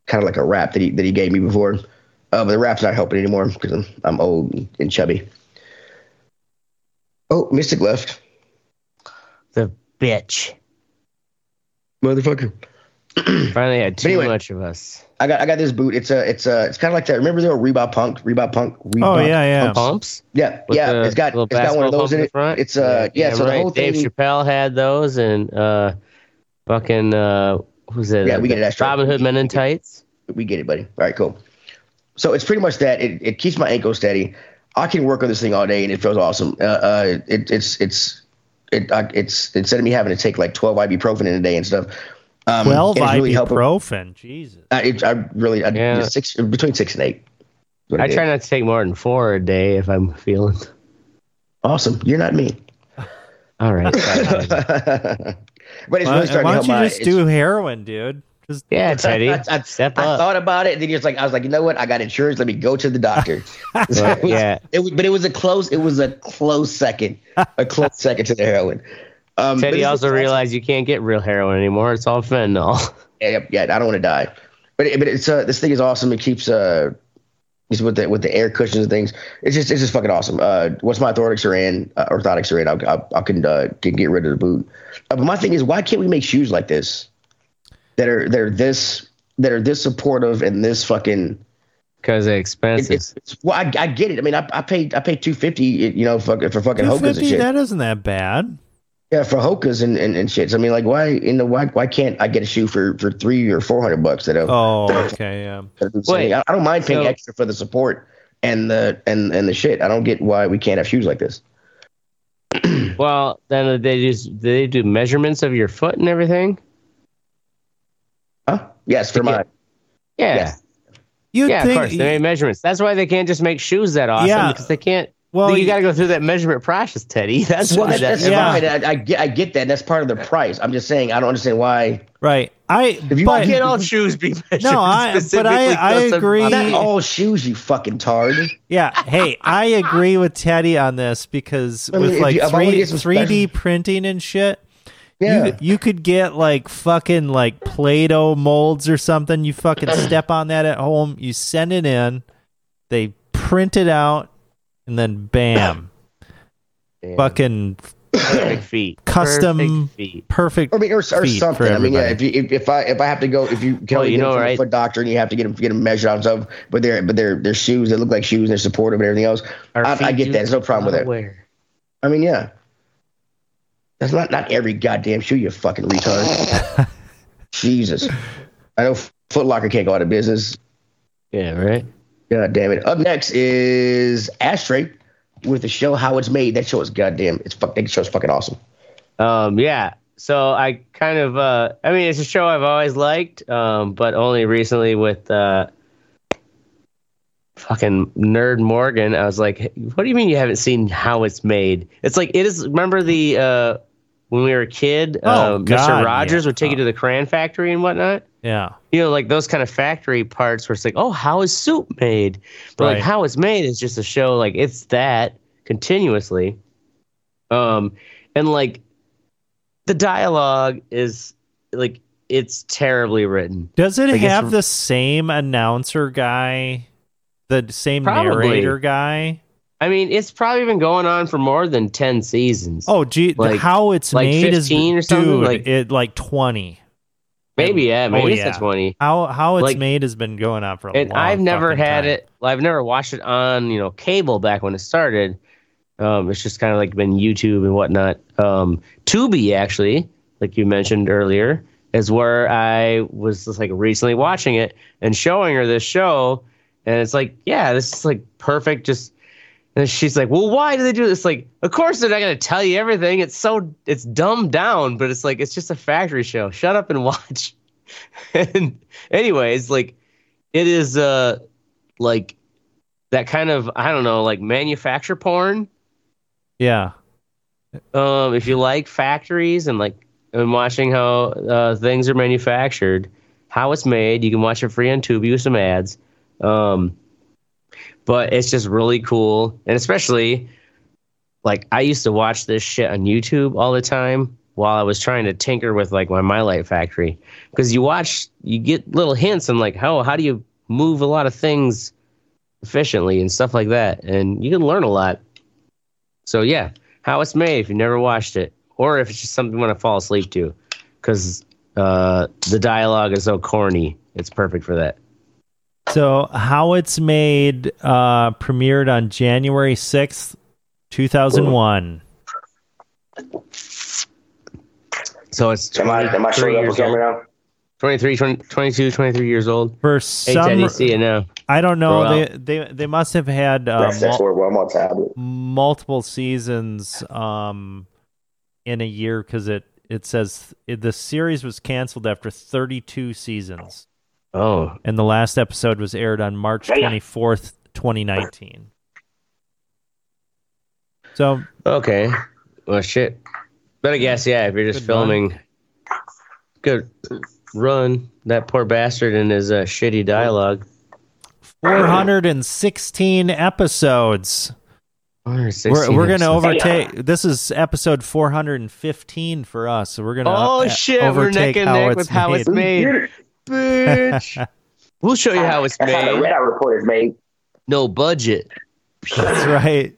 kind of like a wrap that he that he gave me before, uh, but the wrap's not helping anymore because I'm I'm old and chubby. Oh, Mystic left. The bitch, motherfucker. Finally had too anyway, much of us. I got I got this boot. It's a it's a it's kind of like that. Remember the old Reebok Punk, Reebok Punk, Reebok. Oh yeah, yeah. Pumps. Yeah, With yeah. It's got it's got one of those in it. Front. It's uh yeah. yeah so right. the whole thing. Dave Chappelle had those, and uh, fucking uh, who's that? Yeah, we get it. That's Robin Hood Men in Tights. We get it, buddy. All right, cool. So it's pretty much that. It it keeps my ankle steady. I can work on this thing all day, and it feels awesome. Uh, uh it it's it's it I, it's instead of me having to take like twelve ibuprofen in a day and stuff. Um, twelve really ibuprofen, Jesus. I, it, I really, I, yeah. six, between six and eight. I try not to take more than four a day if I'm feeling awesome. You're not me. All right. But it's well, really starting why to help. Why don't you my, just do heroin, dude? Just yeah, Teddy. I, I, step I up. thought about it, and then you're just like, I was like, you know what? I got insurance. Let me go to the doctor. So it was, yeah. It was, but it was a close. It was a close second. A close second to the heroin. Um, Teddy also realized you can't get real heroin anymore. It's all fentanyl. Yeah, yeah. I don't want to die, but it, but it's uh, this thing is awesome. It keeps uh, just with the with the air cushions and things. It's just it's just fucking awesome. Uh, once my orthotics are in, uh, orthotics are in, I I, I can uh, can get rid of the boot. Uh, but my thing is, why can't we make shoes like this that are that are this that are this supportive and this fucking? Because they're expensive. It, it's, it's, well, I I get it. I mean, I I paid I paid two fifty. You know, for, for fucking Hoka's and shit. That isn't that bad. Yeah, for Hoka's and, and, and shits. I mean, like, why in the why why can't I get a shoe for, for three or four hundred bucks? That oh, okay, yeah. Wait, I, I don't mind paying so, extra for the support and the and, and the shit. I don't get why we can't have shoes like this. Well, then they just they do measurements of your foot and everything. Huh? Yes, for mine. Yeah. Yes. You yeah, think, of course. They made measurements. That's why they can't just make shoes that awesome yeah. because they can't. Well, so you, you got to go through that measurement process, Teddy. That's well, why. That's, that's yeah. right. I, I, get, I get that. That's part of the price. I'm just saying I don't understand why. Right. I. If you but, can't all shoes be measured. No, I. But I, I agree. Not all shoes, you fucking tard. Yeah. Hey, I agree with Teddy on this because I mean, with like you, three D printing and shit, yeah. you you could get like fucking like Play-Doh molds or something. You fucking step on that at home. You send it in. They print it out. And then, bam, bam. fucking perfect feet, custom, perfect, feet. perfect. I mean, or, or feet something. I mean, yeah. If you, if, if I if I have to go, if you can well, only you get know, a right? foot doctor and you have to get them get them measured on stuff, but they're but they're they're shoes that look like shoes and they're supportive and everything else. I, I get that. There's no problem with that. Wear. I mean, yeah, that's not not every goddamn shoe. You fucking retard. Jesus, I know Foot Locker can't go out of business. Yeah. Right. God damn it. Up next is Ashtray with the show How It's Made. That show is goddamn. It's fuck. That show's fucking awesome. Um, yeah. So I kind of. Uh, I mean, it's a show I've always liked, um, but only recently with uh, fucking Nerd Morgan. I was like, hey, what do you mean you haven't seen How It's Made? It's like it is. Remember the uh, when we were a kid, oh, uh, God, Mister Rogers yeah. would take oh. you to the crayon factory and whatnot. Yeah. You know, like those kind of factory parts where it's like, oh, how is soup made? But right. like How It's Made is just a show like it's that continuously. Um, and like the dialogue is like it's terribly written. Does it like have the same announcer guy, the same probably. narrator guy? I mean, it's probably been going on for more than ten seasons. Oh, gee, like, How It's like Made fifteen is or something dude, like it like twenty. Maybe yeah, maybe oh, yeah. it's a twenty. How how it's like, made has been going on for a long time. And I've never had time. it. I've never watched it on you know cable back when it started. Um, it's just kind of like been YouTube and whatnot. Um, Tubi actually, like you mentioned earlier, is where I was just like recently watching it and showing her this show, and it's like yeah, this is like perfect. Just and she's like, well, why do they do this? Like, of course they're not gonna tell you everything. It's so it's dumbed down, but it's like it's just a factory show. Shut up and watch. And anyways, like it is uh like that kind of I don't know, like manufacture porn. Yeah. Um, if you like factories and like and watching how uh, things are manufactured, how it's made, you can watch it free on Tubi with some ads. Um But it's just really cool. And especially, like, I used to watch this shit on YouTube all the time while I was trying to tinker with, like, my My Light Factory. Because you watch, you get little hints on, like, how, how do you move a lot of things efficiently and stuff like that. And you can learn a lot. So, yeah, How It's Made if you never watched it. Or if it's just something you want to fall asleep to. Because uh, the dialogue is so corny. It's perfect for that. So How It's Made uh, premiered on January sixth, two thousand one. Ooh. So it's am I, am I sure that was coming out? twenty-three, twenty, twenty-two, twenty-three years old. For some, see it now. I don't know. They, they they must have had uh, mul- multiple seasons um, in a year because it, it says it, the series was canceled after thirty-two seasons. Oh. And the last episode was aired on March twenty-fourth, twenty nineteen. So. Okay. Well, shit. But I guess, yeah, if you're just good filming. Run. Good run. That poor bastard and his uh, shitty dialogue. four hundred sixteen episodes. four hundred sixteen we're we're going to overtake. This is episode four hundred fifteen for us. So we're going to. Oh, up, shit. We're neck and neck with How It's Made. Bitch. We'll show you how it's made. How the Red Eye Report is made. No budget. That's right.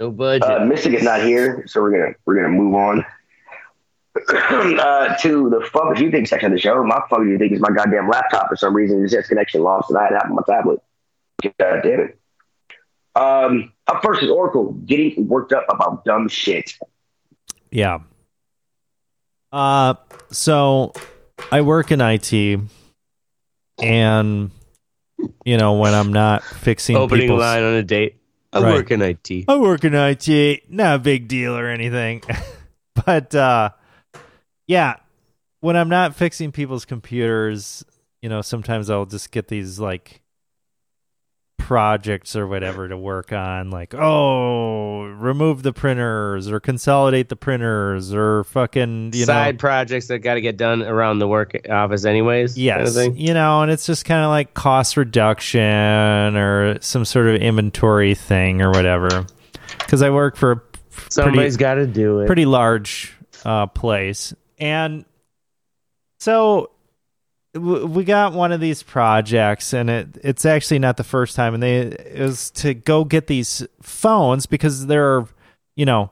No budget. Uh, Mystic is not here, so we're gonna we're gonna move on uh, to the fuck do you think section of the show. My fuck do you think is my goddamn laptop for some reason. It says connection lost, and I had it on my tablet. God damn it. Um, up first is Oracle getting worked up about dumb shit. Yeah. Uh, so I work in I T, and you know when I'm not fixing opening line on a date. I right. work in I T. I work in I T. Not a big deal or anything, but uh, yeah, when I'm not fixing people's computers, you know, sometimes I'll just get these like projects or whatever to work on, like oh, remove the printers or consolidate the printers or fucking you know side projects that got to get done around the work office anyways. Yes, kind of you know, and it's just kind of like cost reduction or some sort of inventory thing or whatever. Because I work for a pretty, somebody's got to do it. Pretty large uh, place, and so. We got one of these projects, and it it's actually not the first time. And they it was to go get these phones because there are, you know,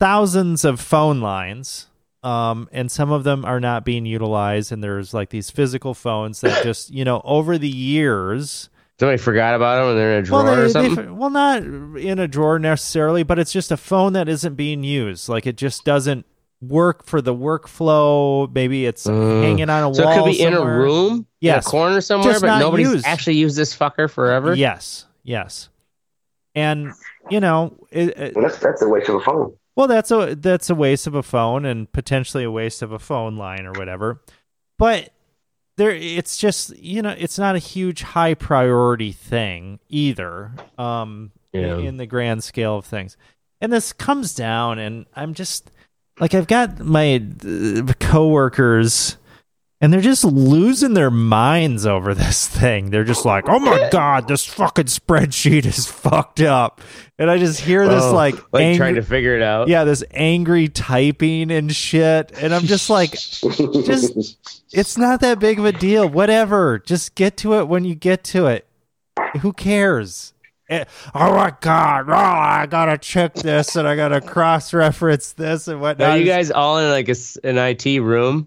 thousands of phone lines, um, and some of them are not being utilized. And there's like these physical phones that just, you know, over the years, somebody forgot about them and they're in a drawer well, they, or something. They, well, not in a drawer necessarily, but it's just a phone that isn't being used. Like it just doesn't work for the workflow. Maybe it's uh, hanging on a so wall. So it could be somewhere. In a room, yes. In a corner somewhere, just but nobody's used. Actually used this fucker forever. Yes, yes. And you know, it, it, well, that's that's a waste of a phone. Well, that's a that's a waste of a phone, and potentially a waste of a phone line or whatever. But there, it's just you know, it's not a huge high priority thing either. Um, yeah. in, in the grand scale of things, and this comes down, and I'm just. Like, I've got my uh, coworkers, and they're just losing their minds over this thing. They're just like, oh, my God, this fucking spreadsheet is fucked up. And I just hear this, oh, like... Like, angry, trying to figure it out. Yeah, this angry typing and shit. And I'm just like, just it's not that big of a deal. Whatever. Just get to it when you get to it. Who cares? It, oh my God! Oh, I gotta check this, and I gotta cross-reference this, and whatnot. Are you guys all in like a, an I T room?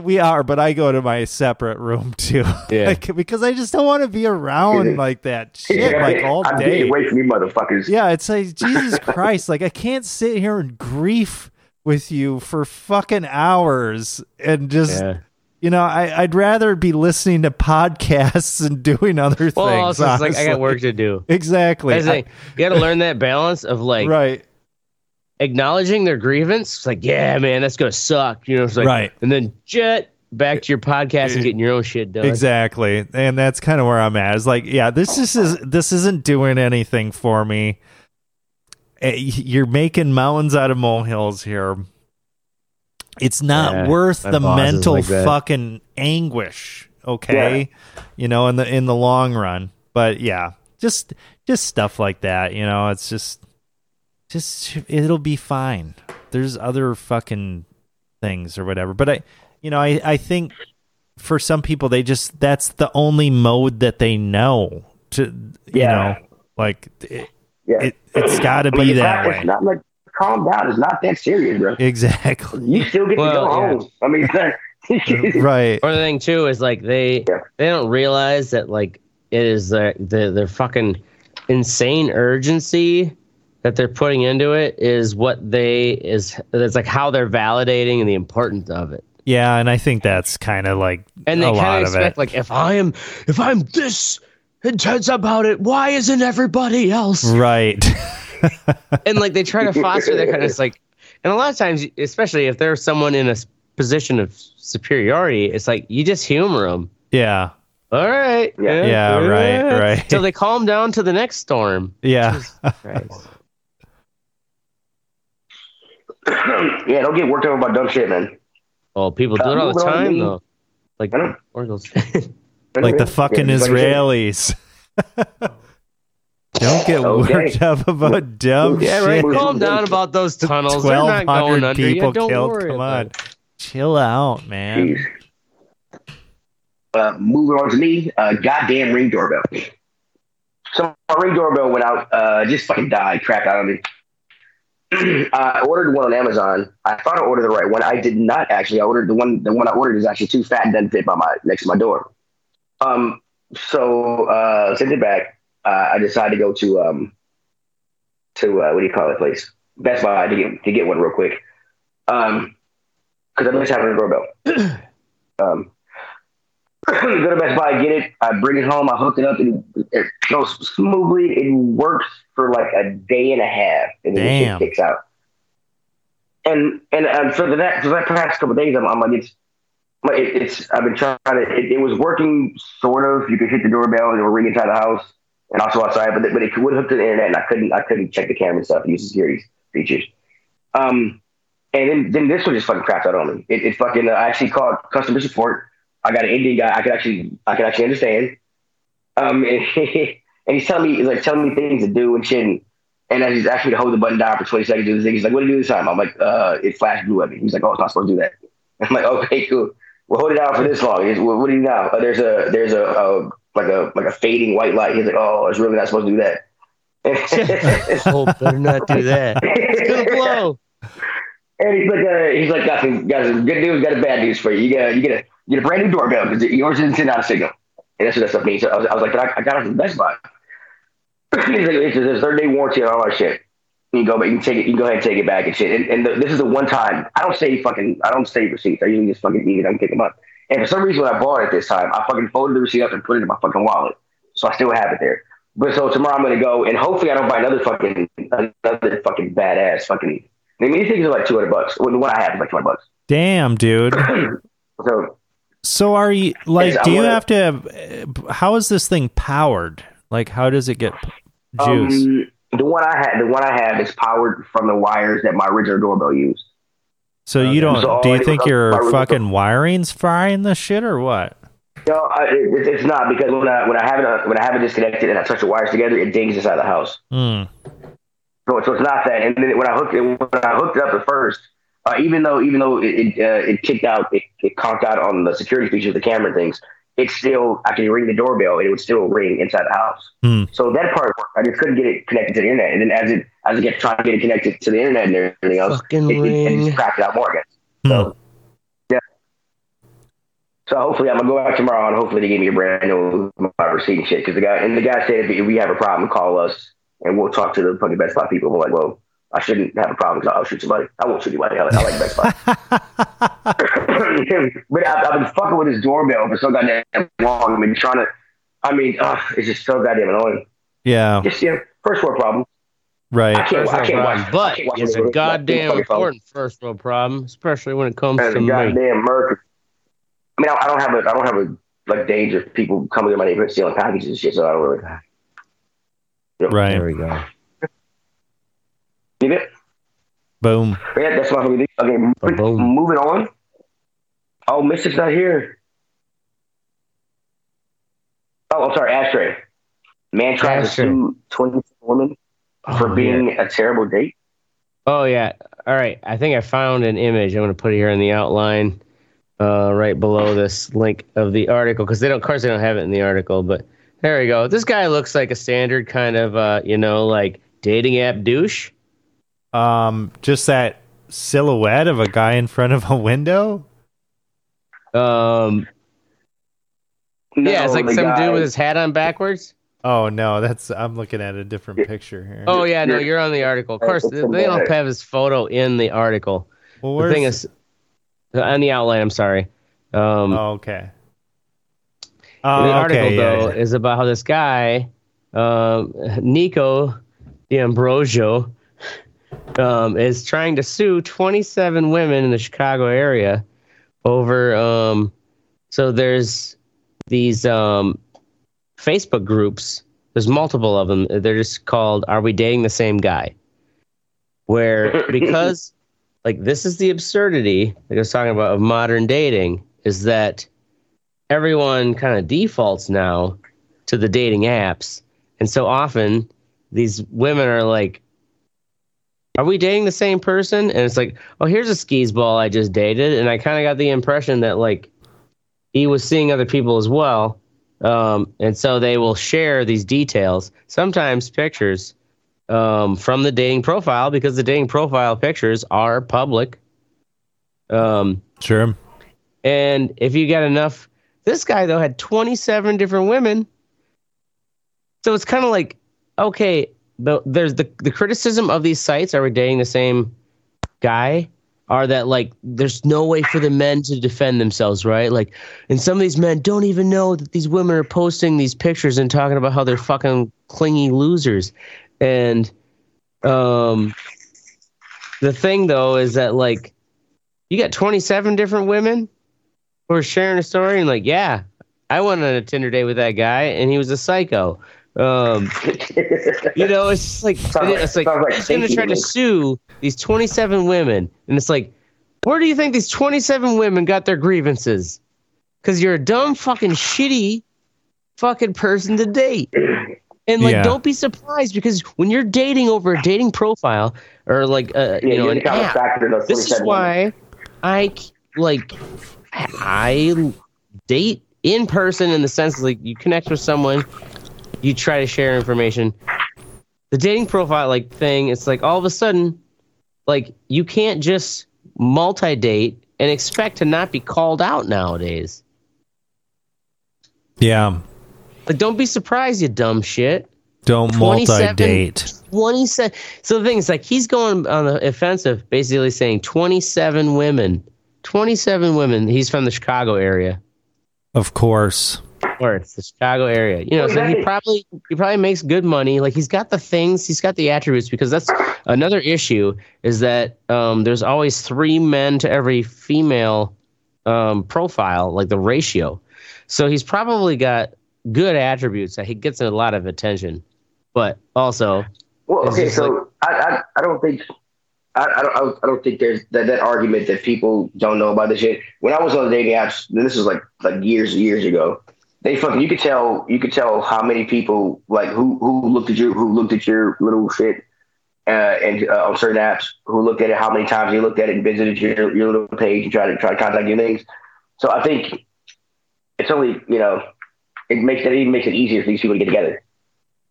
We are, but I go to my separate room too, yeah. like, because I just don't want to be around like that shit, yeah, like all I'm day. Away from you, motherfuckers! Yeah, it's like Jesus Christ! Like I can't sit here in grief with you for fucking hours and just. Yeah. You know, I, I'd rather be listening to podcasts and doing other things. Well, also, it's like I got work to do. Exactly. I, like, you got to learn that balance of like, right. acknowledging their grievance. It's like, yeah, man, that's gonna suck. You know, it's like, right. And then jet back to your podcast and getting your own shit done. Exactly, and that's kind of where I'm at. It's like, yeah, this is this, this isn't doing anything for me. You're making mountains out of molehills here. It's not yeah, worth the mental like fucking anguish, okay? Yeah. You know, in the in the long run. But yeah, just just stuff like that, you know. It's just just it'll be fine. There's other fucking things or whatever. But I, you know, I I think for some people they just that's the only mode that they know to, you yeah. know, like it, yeah. it it's got to be that way. Not like calm down. It's not that serious, bro. Exactly. You still get well, to go yeah. home. I mean, right. Or the thing too is like they yeah. they don't realize that like it is their their, their fucking insane urgency that they're putting into it is what they is it's like how they're validating the importance of it. Yeah, and I think that's kind of like and they kind of expect it. Like if I am if I'm this intense about it, why isn't everybody else right? And like they try to foster that kind of like, and a lot of times, especially if there's someone in a position of superiority, it's like you just humor them. Yeah. All right. Yeah. yeah, yeah. Right. Right. So they calm down to the next storm. Yeah. Yeah. Don't get worked over by dumb shit, man. Oh, people do it all the time, though. Like, like the fucking Israelis. Don't get okay. worked up about dumb yeah, shit. Right? Calm down about those tunnels. They're not going under. People yeah, don't killed. Worry Come on. It. Chill out, man. Uh, moving on to me. Uh, goddamn Ring doorbell. So my Ring doorbell went out. Uh, just fucking died. Crap out of me. I ordered one on Amazon. I thought I ordered the right one. I did not actually. I ordered the one. The one I ordered is actually too fat and doesn't fit by my next to my door. Um. So uh, sent it back. Uh, I decided to go to um. To uh, what do you call it place? Best Buy to get to get one real quick. Um, because I miss having a doorbell. um. Go to Best Buy, get it. I bring it home. I hook it up, and it goes smoothly. It works for like a day and a half, and then it kicks out. And and um, for the next for that past couple of days, I'm, I'm like it's, it, it's. I've been trying to. It, it was working sort of. You could hit the doorbell and it would ring inside the house, and also outside. But the, but it would hook to the internet, and I couldn't. I couldn't check the camera and stuff. Use security features. Um, and then then this one just fucking crapped out on me. It, it fucking. Uh, I actually called customer support. I got an Indian guy. I could actually, I could actually understand. Um, and, and he's telling me, he's like telling me things to do and shit. And, and I just asked me to hold the button down for twenty seconds to do this thing. He's like, "What do you do this time?" I'm like, "Uh, it flashed blue at me." He's like, "Oh, it's not supposed to do that." I'm like, "Okay, cool. Well, hold it out for this long. He's, what, what do you do now?" Uh, there's a, there's a, a, like a, like a fading white light. He's like, "Oh, it's really not supposed to do that." Oh, better not do that. It's gonna blow. And he's like, uh, he's like, got some, got some good news, got a bad news for you. You got, you get a. You get a brand new doorbell because yours didn't send out a signal. And that's what that stuff means. So I was, I was like, but I, I got it from Best Buy. It's a third day warranty on all our shit. You can go, but you can take it. You can go ahead and take it back and shit. And, and the, this is the one time I don't save fucking. I don't save receipts. I usually just fucking eat it. I can pick them up. And for some reason, when I bought it this time, I fucking folded the receipt up and put it in my fucking wallet. So I still have it there. But so tomorrow I'm gonna go and hopefully I don't buy another fucking another fucking badass fucking. I mean, these things are like two hundred bucks. The one I have is like two hundred bucks. Damn, dude. so. So are you like, yes, do you have to, how is this thing powered? Like, how does it get juice? Um, the one I had, the one I have is powered from the wires that my original doorbell used. So you don't, so do you think your fucking wiring's frying this shit or what? No, I, it, it's not because when I, when I have it, when I have it disconnected and I touch the wires together, it dings inside the house. Mm. So, so it's not that. And then when I hooked it, when I hooked it up at first, Uh, even though, even though it it, uh, it kicked out, it, it conked out on the security features of the camera and things. It still, I could ring the doorbell and it would still ring inside the house. Mm. So that part worked. I just couldn't get it connected to the internet. And then as it, as it kept trying to get it connected to the internet and everything else, Fucking it, it, it just cracked out more again. So, mm. yeah. So hopefully I'm gonna go out tomorrow and hopefully they give me a brand new receipt and shit. Cause the guy and the guy said if we have a problem, call us and we'll talk to the fucking Best Buy people. We're like, well. I shouldn't have a problem because I'll shoot somebody. I won't shoot anybody. I like, I like Best Buy. But I, I've been fucking with this doorbell for so goddamn long. I mean, trying to, I mean, uh, it's just so goddamn annoying. Yeah. Just, yeah, first world problem. Right. I can't, I can't watch. But I can't watch it's a goddamn important first world problem, especially when it comes That's to me. Goddamn murder. I mean, I, I don't have a, I don't have a like danger of people coming to my neighborhood stealing packages and shit. So I don't really. You know, right. There we go. It. Boom. Yeah, that's what I'm gonna do. Okay, Boom. Moving on. Oh, Mystic's not here. Oh, I'm sorry, Ashtray. Man tries Ashtray. to sue twenty-seven women oh, for being yeah. a terrible date. Oh yeah. All right. I think I found an image. I'm gonna put it here in the outline, uh, right below this link of the article because they don't, of course, they don't have it in the article. But there we go. This guy looks like a standard kind of, uh, you know, like dating app douche. Um, just that silhouette of a guy in front of a window. Um. No, yeah, it's like some guy. Dude with his hat on backwards. Oh no, that's I'm looking at a different picture here. Oh yeah, no, you're on the article. Of course, they don't have his photo in the article. Well, the thing is, on the outline. I'm sorry. Um, oh, okay. Oh, the article okay, yeah, though yeah. is about how this guy, um, Nico D'Ambrosio, um, is trying to sue twenty-seven women in the Chicago area over. Um, so there's these. Um, Facebook groups, there's multiple of them. They're just called "Are We Dating the Same Guy?" Where because like this is the absurdity like I was talking about of modern dating is that everyone kind of defaults now to the dating apps, and so often these women are like, "Are we dating the same person?" And it's like, "Oh, here's a skis ball I just dated," and I kind of got the impression that like he was seeing other people as well. Um, and so they will share these details, sometimes pictures, um, from the dating profile because the dating profile pictures are public. Um, sure. And if you get enough, this guy though had twenty-seven different women. So it's kind of like, okay, the, there's the, the criticism of these sites. Are we dating the same guy? Are that like there's no way for the men to defend themselves, right? Like, and some of these men don't even know that these women are posting these pictures and talking about how they're fucking clingy losers. And um, the thing though is that like you got twenty-seven different women who are sharing a story and like, yeah, I went on a Tinder date with that guy and he was a psycho. Um, you know, it's just like sounds it's like, like he's gonna try to sue these twenty-seven women, and it's like, where do you think these twenty-seven women got their grievances? Because you're a dumb, fucking shitty, fucking person to date, and like, yeah. Don't be surprised because when you're dating over a dating profile or like, uh, yeah, you know, an app, this is why I like I date in person in the sense like you connect with someone. You try to share information. The dating profile like thing, it's like all of a sudden, like you can't just multi-date and expect to not be called out nowadays. Yeah. Like don't be surprised, you dumb shit. Don't multi-date. twenty-seven So the thing is like he's going on the offensive, basically saying twenty-seven women. twenty-seven women. He's from the Chicago area. Of course. Or it's the Chicago area, you know. So he probably he probably makes good money. Like he's got the things, he's got the attributes. Because that's another issue is that um, there's always three men to every female um, profile, like the ratio. So he's probably got good attributes. He gets a lot of attention, but also. Well, okay, so like, I, I I don't think I I don't I don't think there's that, that argument that people don't know about this shit. When I was on dating apps, this was like like years years ago. They fucking you could tell you could tell how many people like who, who looked at your who looked at your little shit uh, and uh, on certain apps who looked at it how many times you looked at it and visited your, your little page and tried to try to contact your things. So I think it's only you know it makes it even makes it easier for these people to get together.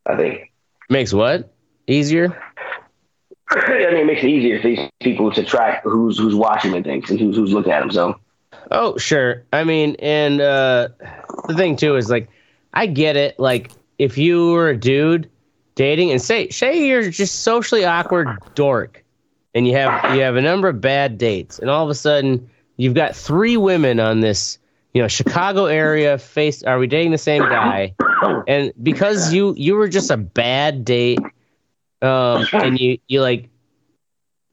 I think makes what easier. I mean, it makes it easier for these people to track who's who's watching and things and who's who's looking at them. So. Oh, sure. I mean, and uh, the thing, too, is, like, I get it. Like, if you were a dude dating and say say you're just socially awkward dork and you have you have a number of bad dates and all of a sudden you've got three women on this, you know, Chicago area face. Are we dating the same guy? And because you you were just a bad date um, and you, you like.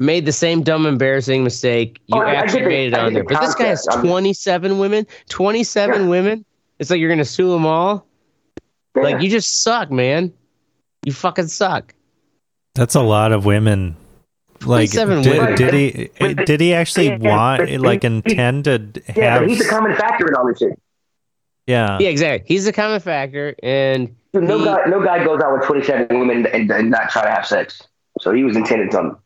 Made the same dumb, embarrassing mistake. You oh, activated it on there. But this guy has twenty-seven women. twenty-seven yeah. women. It's like you're going to sue them all. Yeah. Like, you just suck, man. You fucking suck. That's a lot of women. Like, did, women. did he did he actually want, like, intend to have... Yeah, he's a common factor in all this shit. Yeah. Yeah, exactly. He's a common factor, and... Dude, no, he, guy, no guy goes out with twenty-seven women and, and not try to have sex. So he was intended on...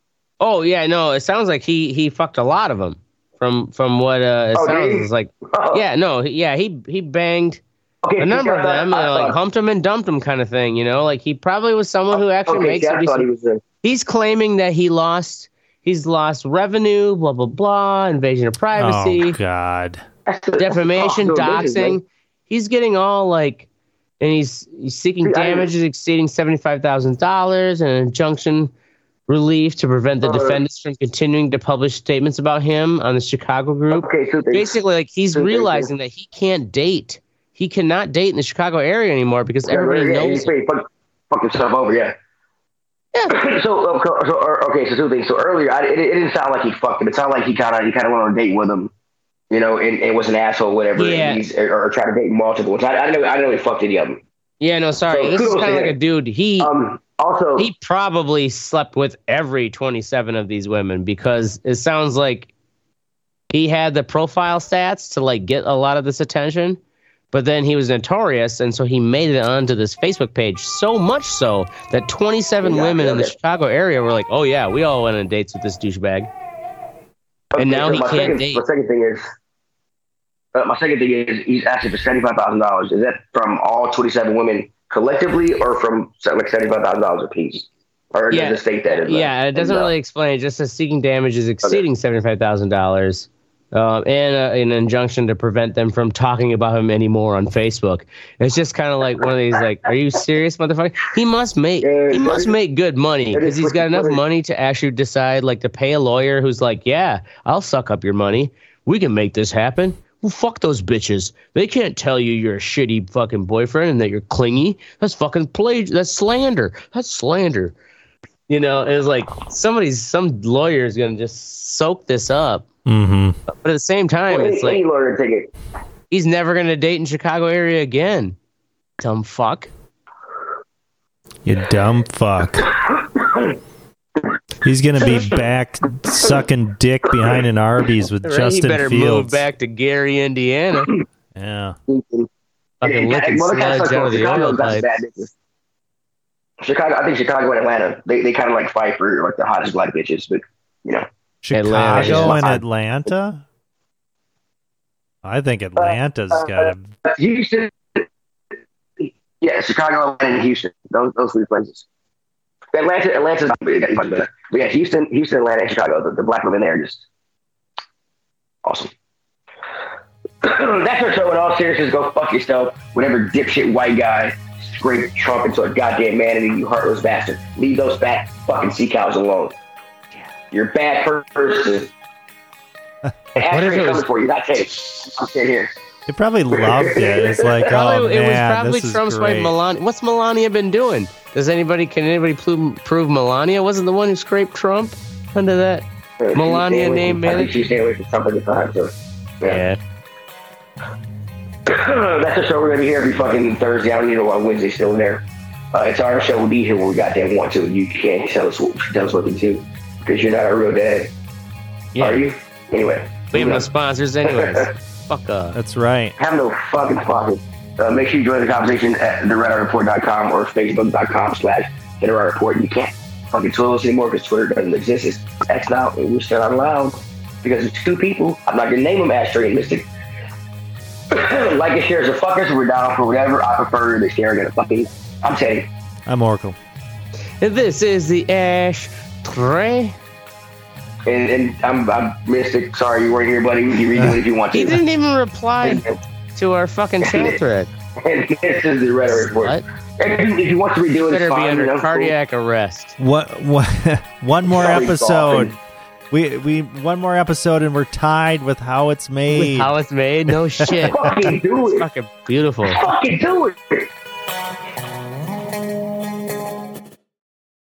Oh yeah, no. It sounds like he, he fucked a lot of them. From from what uh, it oh, sounds like, oh. yeah, no, yeah, he he banged okay, a number of them, and, like humped them and dumped them, kind of thing. You know, like he probably was someone who actually okay, makes. Yeah, I thought he was a he's claiming that he lost he's lost revenue, blah blah blah, invasion of privacy, oh god, defamation, oh, doxing. He's getting all like, and he's, he's seeking See, damages I, exceeding seventy-five thousand dollars and an injunction relief to prevent the uh, defendants from continuing to publish statements about him on the Chicago group. Okay, so they, basically, like he's so realizing they, that he can't date. He cannot date in the Chicago area anymore because okay, everybody yeah, knows. Pretty, fuck, fuck yourself over, yeah. Yeah. so, so okay, so two things. So earlier, I, it, it didn't sound like he fucked him. It sounded like he kind of he kind of went on a date with him, you know, and it was an asshole, whatever. Yeah. He's, or, or tried to date multiple. So I, I know I know he fucked any of them. Yeah, no, sorry. So, this is kind of like a dude. He. Um, Also, he probably slept with every twenty-seven of these women because it sounds like he had the profile stats to like get a lot of this attention, but then he was notorious, and so he made it onto this Facebook page so much so that twenty-seven yeah, women in the Chicago area were like, "Oh yeah, we all went on dates with this douchebag," okay, and now so he can't second, date. My second thing is, uh, my second thing is, he's asking for seventy-five thousand dollars. Is that from all twenty-seven women? Collectively, or from like seventy-five thousand dollars a piece, or yeah. does it state that? In the, yeah, it doesn't in the, really explain. It just says seeking damages exceeding okay. seventy-five thousand uh, dollars, and a, an injunction to prevent them from talking about him anymore on Facebook. It's just kind of like one of these, like, are you serious, motherfucker? He must make he must make good money because he's got enough money to actually decide, like, to pay a lawyer who's like, yeah, I'll suck up your money. We can make this happen. Well, fuck those bitches. They can't tell you you're a shitty fucking boyfriend and that you're clingy. That's fucking plagi- That's slander. That's slander. You know, it's like somebody's, some lawyer is going to just soak this up. Mm-hmm. But at the same time, well, it's any, like, any ticket. He's never going to date in Chicago area again. Dumb fuck. You dumb fuck. He's going to be back sucking dick behind an Arby's with right, Justin Fields. He better Fields. Move back to Gary, Indiana. Yeah. Mm-hmm. Fucking yeah, licking sludge out of the oil pipes. Chicago, I think Chicago and Atlanta, they they kind of like fight for like the hottest black bitches, but you know. Chicago and Atlanta? I think Atlanta's uh, uh, got a... Houston. Yeah, Chicago and Houston. Those, those three places. Atlanta, Atlanta's not better. But yeah, Houston, Houston, Atlanta, and Chicago, the, the black women there are just awesome. That's our show. In all seriousness, go fuck yourself. Whatever dipshit white guy scraped Trump into a goddamn manatee, you heartless bastard. Leave those fat fucking sea cows alone. You're a bad person. What if it was... for you, not tape. I'm sitting here. They probably loved it. It's like, probably, oh man, it was probably this Trump's wife Melania. What's Melania been doing? Does anybody can anybody prove, prove Melania wasn't the one who scraped Trump under that uh, Melania name, man? I think she's staying away from Trump at the time, so yeah. yeah. That's the show. We're gonna be here every fucking Thursday. I don't even know why Wednesday's still in there. Uh, it's our show. We'll be here when we goddamn want to. You can't tell us what tell us what to do because you're not our real dad, yeah. are you? Anyway, we have no sponsors, anyways. Fuck up. That's right. Have no fucking sponsors. Uh, make sure you join the conversation at the red eye report dot com or facebook dot com slash the red eye report. You can't fucking Twitter us anymore because Twitter doesn't exist. It's X now, and we're still out loud because it's two people. I'm not gonna name them Astray and Mystic. Like and share as a fuckers. We're down for whatever. I prefer the sharing and a fucking. I'm Teddy. I'm Oracle. And this is the Ashtray. And, and I'm, I'm Mystic. Sorry you weren't here, buddy. You can redo it if you want to. He didn't even reply to our fucking chat thread. And this is the Reddit report. If, if you want to redo it, better it's fine. Be under cardiac cool. arrest. What? What? One more Probably episode. Golfing. We we one more episode, and we're tied with How It's Made. With How It's Made? No shit. Fucking do it. It's fucking beautiful. Fucking do it.